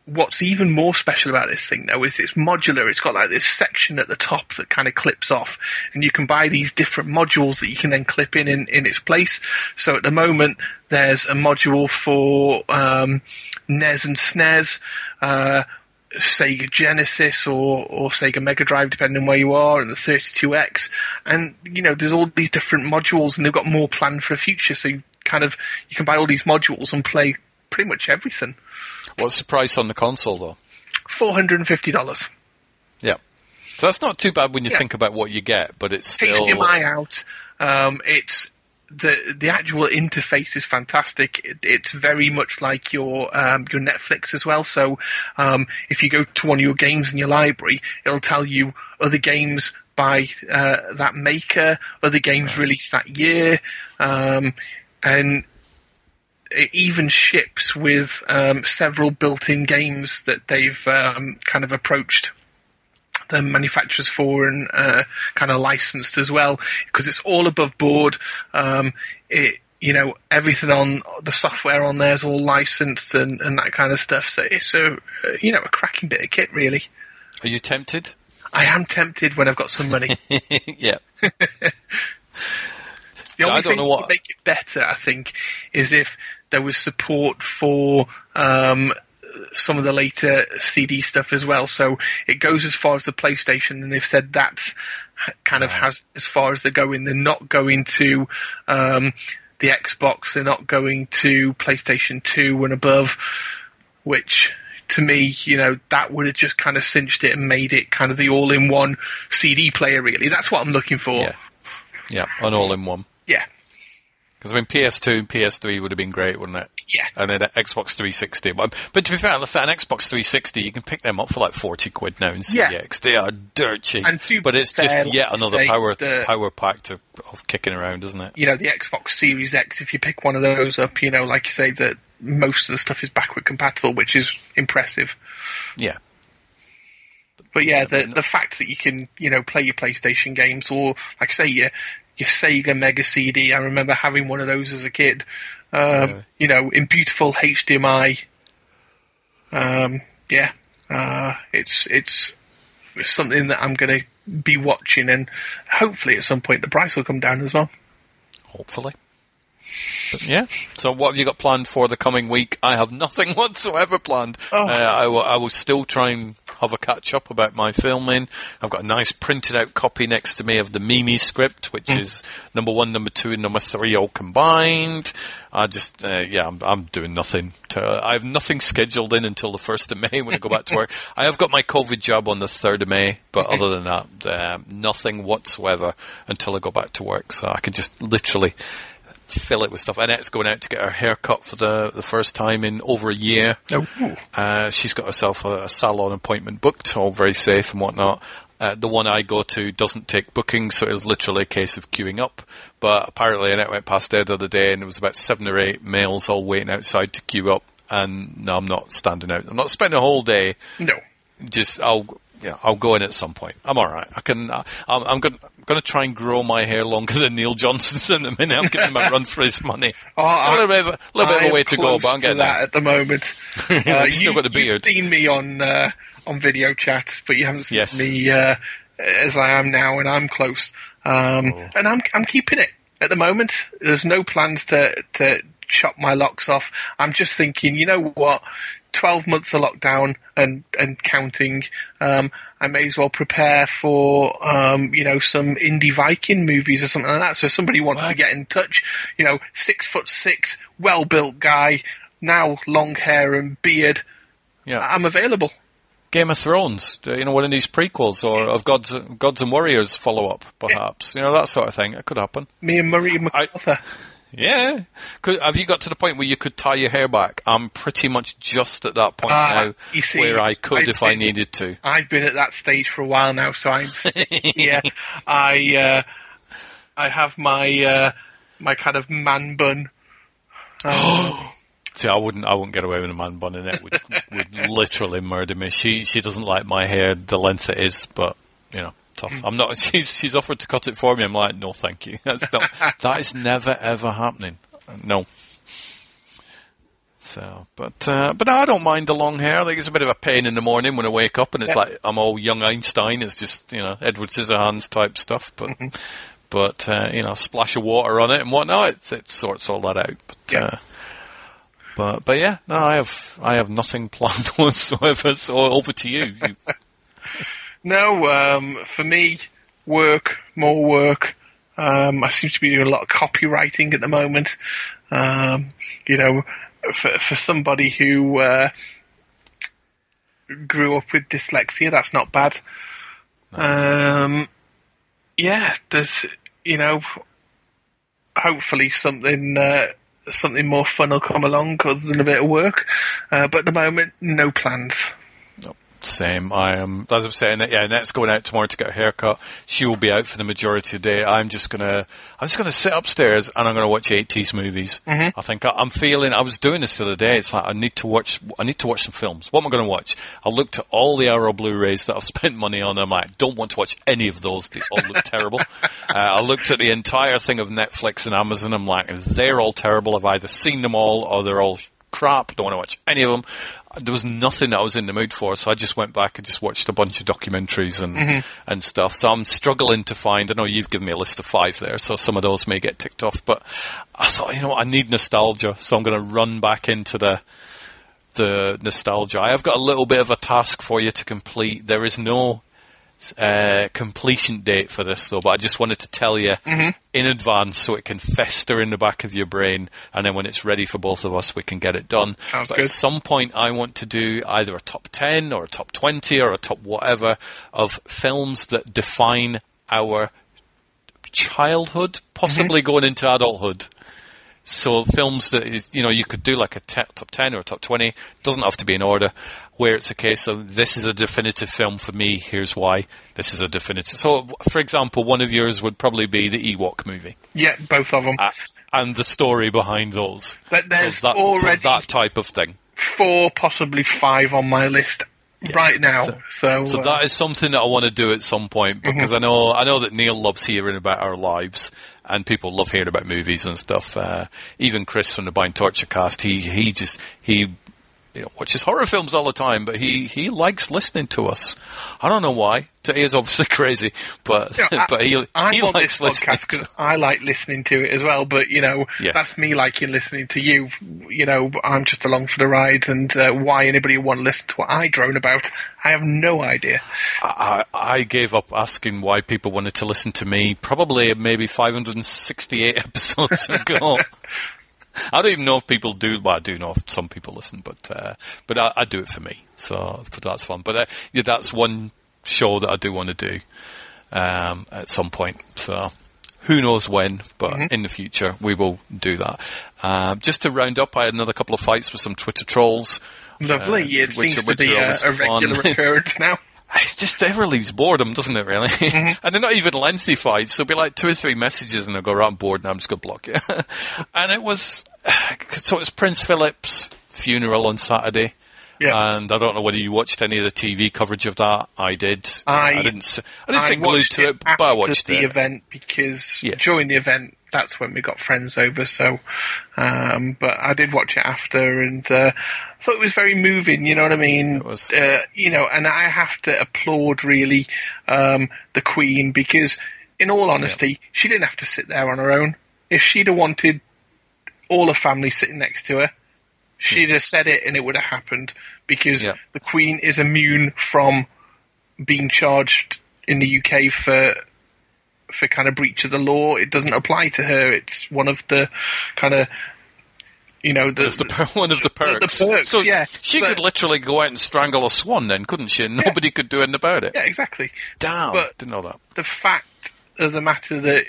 What's even more special about this thing, though, is it's modular. It's got this section at the top that kind of clips off, and you can buy these different modules that you can then clip in its place. So at the moment, there's a module for NES and SNES, Sega Genesis or Sega Mega Drive, depending on where you are, and the 32X. And, there's all these different modules, and they've got more planned for the future. So you can buy all these modules and play pretty much everything. What's the price on the console, though? $450. Yeah. So that's not too bad when you think about what you get, but it's still... HDMI out. It's the actual interface is fantastic. It's very much like your Netflix as well. So if you go to one of your games in your library, it'll tell you other games by that maker, other games released that year, and... It even ships with several built-in games that they've kind of approached the manufacturers for and kind of licensed as well, because it's all above board. Everything on the software on there is all licensed and that kind of stuff. So it's a cracking bit of kit, really. Are you tempted? I am tempted when I've got some money. Yeah. The only thing that would make it better, I think, is if there was support for some of the later CD stuff as well. So it goes as far as the PlayStation, and they've said that's kind of as far as they're going. They're not going to the Xbox. They're not going to PlayStation 2 and above, which... To me, that would have just kind of cinched it and made it kind of the all-in-one CD player, really. That's what I'm looking for. Yeah, an all-in-one. Yeah. Because, PS2 and PS3 would have been great, wouldn't it? Yeah. And then Xbox 360. But to be fair, let's say an Xbox 360, you can pick them up for like 40 quid now in CX. They are dirt cheap. But it's just yet another power pack of kicking around, isn't it? The Xbox Series X, if you pick one of those up, like you say, that most of the stuff is backward compatible, which is impressive. Yeah. But yeah, the fact that you can, you know, play your PlayStation games or, like I say, your Sega Mega CD. I remember having one of those as a kid, you know, in beautiful HDMI. It's something that I'm going to be watching, and hopefully at some point the price will come down as well. Hopefully. But yeah. So what have you got planned for the coming week? I have nothing whatsoever planned. I will still try and have a catch-up about my filming. I've got a nice printed-out copy next to me of the Mimi script, which is number 1, number 2, and number 3 all combined. I just, I'm doing nothing. I have nothing scheduled in until the 1st of May when I go back to work. I have got my COVID job on the 3rd of May, but other than that, nothing whatsoever until I go back to work. So I can just literally fill it with stuff. Annette's going out to get her hair cut for the first time in over a year. She's got herself a salon appointment booked, all very safe and whatnot. The one I go to doesn't take bookings, so it was literally a case of queuing up. But apparently Annette went past there the other day and there was about 7 or 8 males all waiting outside to queue up. And no, I'm not standing out. I'm not spending a whole day. No. Just, I'll go in at some point. I'm all right. I'm going to try and grow my hair longer than Neil Johnson's in a minute. I'm giving him a run for his money. A little bit of a way to go, but I'm getting there at the moment. Still got the beard. You've seen me on video chat, but you haven't seen me as I am now, and I'm close. And I'm keeping it at the moment. There's no plans to chop my locks off. I'm just thinking, you know what? 12 months of lockdown and counting. I may as well prepare for some indie Viking movies or something like that. So if somebody wants to get in touch, 6'6", well-built guy, now long hair and beard, I'm available. Game of Thrones, one of these prequels, or of Gods and Warriors follow-up, perhaps. Yeah. That sort of thing. It could happen. Me and Murray MacArthur. Yeah. Have you got to the point where you could tie your hair back? I'm pretty much just at that point now, where I could if I needed to. I've been at that stage for a while now, so I'm I have my kind of man bun. See, I wouldn't get away with a man bun, and it would literally murder me. She doesn't like my hair the length it is, but tough. I'm not. She's offered to cut it for me. I'm like, no, thank you. That is never ever happening. No. So, but I don't mind the long hair. Like, it's a bit of a pain in the morning when I wake up, and it's like I'm all young Einstein. It's just Edward Scissorhands type stuff. But splash of water on it and whatnot. It sorts all that out. But I have nothing planned whatsoever. So over to you. No, for me, more work. I seem to be doing a lot of copywriting at the moment. For somebody who grew up with dyslexia, that's not bad. No. There's hopefully something more fun will come along other than a bit of work. But at the moment, no plans. Same. I am, as I'm saying, Annette's going out tomorrow to get a haircut. She will be out for the majority of the day. I'm just gonna sit upstairs and I'm gonna watch 80s movies. Mm-hmm. I think I'm feeling. I was doing this the other day. It's like I need to watch some films. What am I gonna watch? I looked at all the Arrow Blu-rays that I've spent money on. I'm like, I don't want to watch any of those. They all look terrible. I looked at the entire thing of Netflix and Amazon. I'm like, they're all terrible. I've either seen them all or they're all crap. Don't want to watch any of them. There was nothing that I was in the mood for, so I just went back and just watched a bunch of documentaries and stuff. So I'm struggling to find. I know you've given me a list of 5 there, so some of those may get ticked off. But I thought, I need nostalgia, so I'm going to run back into the nostalgia. I have got a little bit of a task for you to complete. There is no completion date for this, though, but I just wanted to tell you in advance so it can fester in the back of your brain, and then when it's ready for both of us, we can get it done. Sounds good. At some point, I want to do either a top 10 or a top 20 or a top whatever of films that define our childhood, possibly going into adulthood. So films that you could do like a top 10 or a top 20, doesn't have to be in order, where it's a case of this is a definitive film for me, here's why this is a definitive. So, for example, one of yours would probably be the Ewok movie. Yeah, both of them. And the story behind those. But there's already that type of thing. 4, possibly 5 on my list yes, right now. So that is something that I want to do at some point, because I know that Neil loves hearing about our lives, and people love hearing about movies and stuff. Even Chris from the Bind Torture Cast, he watches horror films all the time, but he likes listening to us. I don't know why. He is obviously crazy, but he likes listening to it. I like listening to it as well, but that's me liking listening to you. I'm just along for the ride, and why anybody would want to listen to what I drone about, I have no idea. I gave up asking why people wanted to listen to me probably maybe 568 episodes ago. I don't even know if people do. Well, I do know if some people listen, but I do it for me, so that's fun. But that's one show that I do want to do at some point. So who knows when, but in the future we will do that. Just to round up, I had another couple of fights with some Twitter trolls. Lovely. It seems to be a regular occurrence now. It's just, it relieves boredom, doesn't it, really? And they're not even lengthy fights. There'll be like 2 or 3 messages, and they'll go, right, I'm bored, and I'm just going to block you. And it was Prince Philip's funeral on Saturday. Yeah. And I don't know whether you watched any of the TV coverage of that. I did. I didn't sit glued to it, but I watched it. After the event, because during the event, that's when we got friends over. So, but I did watch it after, and I thought it was very moving. You know what I mean? It was. And I have to applaud really the Queen, because, in all honesty, she didn't have to sit there on her own. If she'd have wanted all her family sitting next to her, she'd have said it and it would have happened, because the Queen is immune from being charged in the UK for kind of breach of the law. It doesn't apply to her. It's one of the kind of, one of the perks. The perks, so she could literally go out and strangle a swan then, couldn't she? And nobody could do anything about it. Yeah, exactly. Damn, but didn't know that. The fact of the matter that,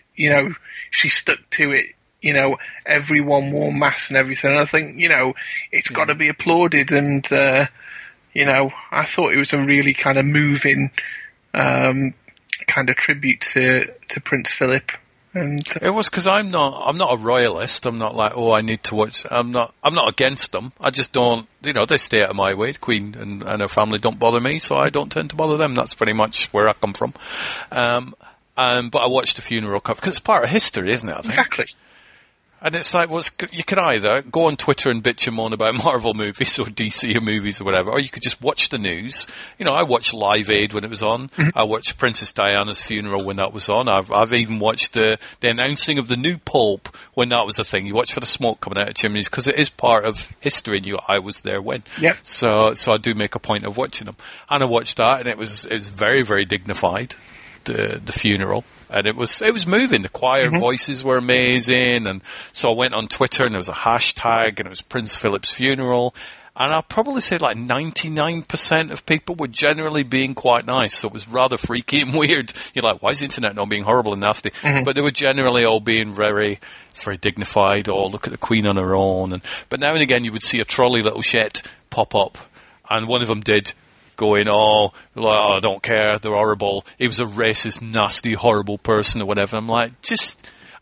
she stuck to it. Everyone wore masks and everything. And I think, it's got to be applauded. And, I thought it was a really kind of moving kind of tribute to Prince Philip. And it was, because I'm not a royalist. I'm not like, I need to watch. I'm not against them. I just don't, they stay out of my way. The Queen and her family don't bother me, so I don't tend to bother them. That's pretty much where I come from. But I watched the funeral cover, because it's part of history, isn't it? I think. Exactly. And it's like, you can either go on Twitter and bitch and moan about Marvel movies or DC movies or whatever, or you could just watch the news. I watched Live Aid when it was on. I watched Princess Diana's funeral when that was on. I've even watched the announcing of the new Pope when that was a thing. You watch for the smoke coming out of chimneys, because it is part of history, and I was there when. Yep. So I do make a point of watching them. And I watched that, and it was very, very dignified, the funeral. And it was moving. The choir voices were amazing. And so I went on Twitter, and there was a hashtag, and it was Prince Philip's funeral. And I'll probably say like 99% of people were generally being quite nice. So it was rather freaky and weird. You're like, why is the internet not being horrible and nasty? But they were generally all being very dignified. Oh, look at the Queen on her own. But now and again, you would see a trolley little shit pop up. And one of them did. Going, I don't care, they're horrible. He was a racist, nasty, horrible person or whatever. I'm like,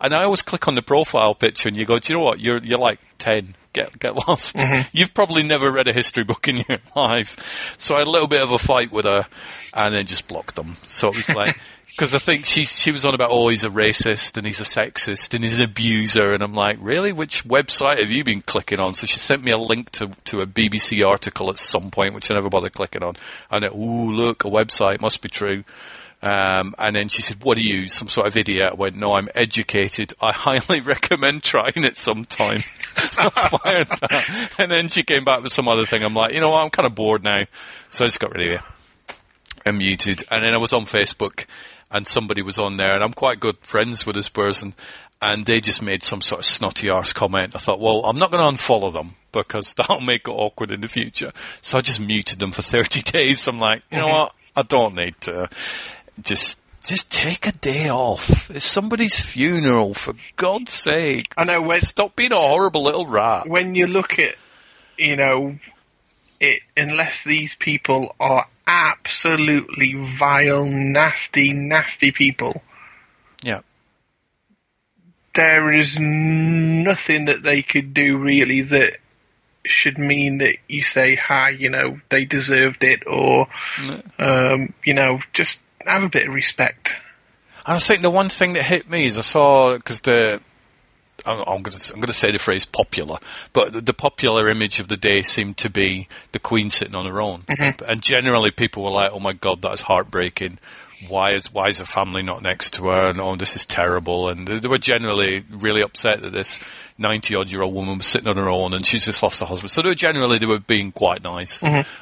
and I always click on the profile picture, and you go, do you know what? You're like 10. Get lost. You've probably never read a history book in your life. So I had a little bit of a fight with her, and then just blocked them. So it was like, because I think she was on about, he's a racist, and he's a sexist, and he's an abuser. And I'm like, really? Which website have you been clicking on? So she sent me a link to a BBC article at some point, which I never bothered clicking on. And look, a website, must be true. And then she said, what are you, some sort of idiot? I went, no, I'm educated. I highly recommend trying it sometime. Fired that. And then she came back with some other thing. I'm like, what? I'm kind of bored now. So I just got rid of you and muted. And then I was on Facebook, and somebody was on there, and I'm quite good friends with this person, and they just made some sort of snotty-arse comment. I thought, well, I'm not going to unfollow them, because that'll make it awkward in the future. So I just muted them for 30 days. I'm like, you know what? I don't need to. Just take a day off. It's somebody's funeral, for God's sake. I know. Stop being a horrible little rat. When you look at, it, unless these people are absolutely vile, nasty people. Yeah. There is nothing that they could do really that should mean that you say, hi, you know, they deserved it, or, you know, just have a bit of respect. I think the one thing that hit me is I saw, because I'm going to say the phrase popular, but the popular image of the day seemed to be the Queen sitting on her own. Mm-hmm. And generally people were like, oh my God, that's heartbreaking. Why is her family not next to her? And, oh, this is terrible. And they were generally really upset that this 90-odd-year-old woman was sitting on her own and she's just lost her husband. So they were being quite nice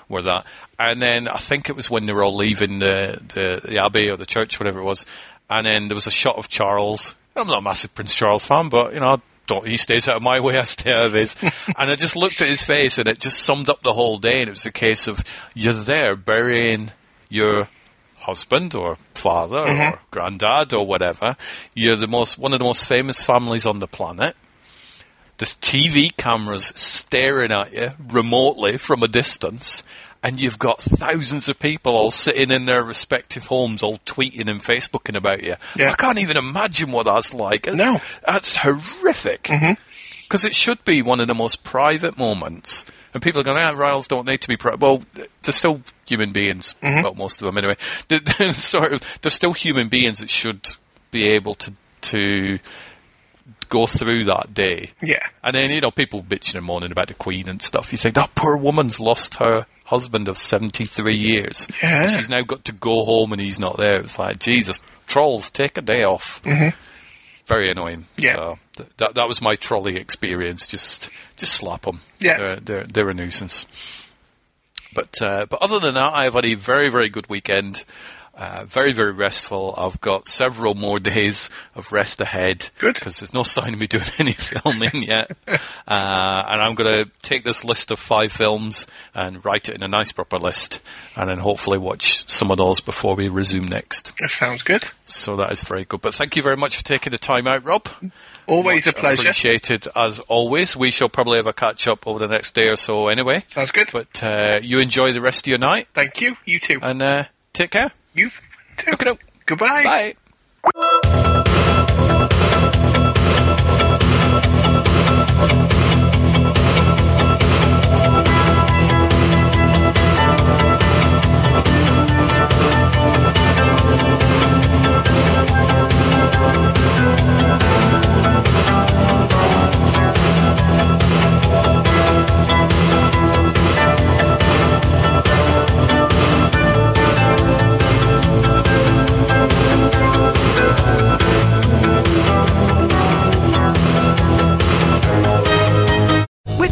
with that. And then I think it was when they were all leaving the abbey or the church, whatever it was, and then there was a shot of Charles. I'm not a massive Prince Charles fan, but, you know, he stays out of my way, I stay out of his. And I just looked at his face and it just summed up the whole day. And it was a case of, you're there burying your husband or father or granddad or whatever. You're one of the most famous families on the planet. There's TV cameras staring at you remotely from a distance. And you've got thousands of people all sitting in their respective homes, all tweeting and Facebooking about you. Yeah. I can't even imagine what that's like. No. That's horrific. Because it should be one of the most private moments. And people are going, Riles don't need to be private. Well, they're still human beings. Well, most of them anyway. They're sort of, they're still human beings that should be able to go through that day. Yeah. And then, you know, people bitching and moaning about the Queen and stuff. You think, that poor woman's lost her husband of 73 years. Yeah. She's now got to go home and he's not there. It's like, Jesus, trolls, take a day off. Very annoying. Yeah. So that was my trolley experience. Just slap them. Yeah. They're a nuisance. But other than that, I've had a very, very good weekend. Very, very restful. I've got several more days of rest ahead. Good. Because there's no sign of me doing any filming yet. And I'm going to take this list of 5 films and write it in a nice proper list and then hopefully watch some of those before we resume next. That sounds good. So that is very good. But thank you very much for taking the time out, Rob. Always much a pleasure. Appreciated as always. We shall probably have a catch up over the next day or so anyway. Sounds good. But you enjoy the rest of your night. Thank you. You too. And take care. You too. Look it up. Goodbye. Bye.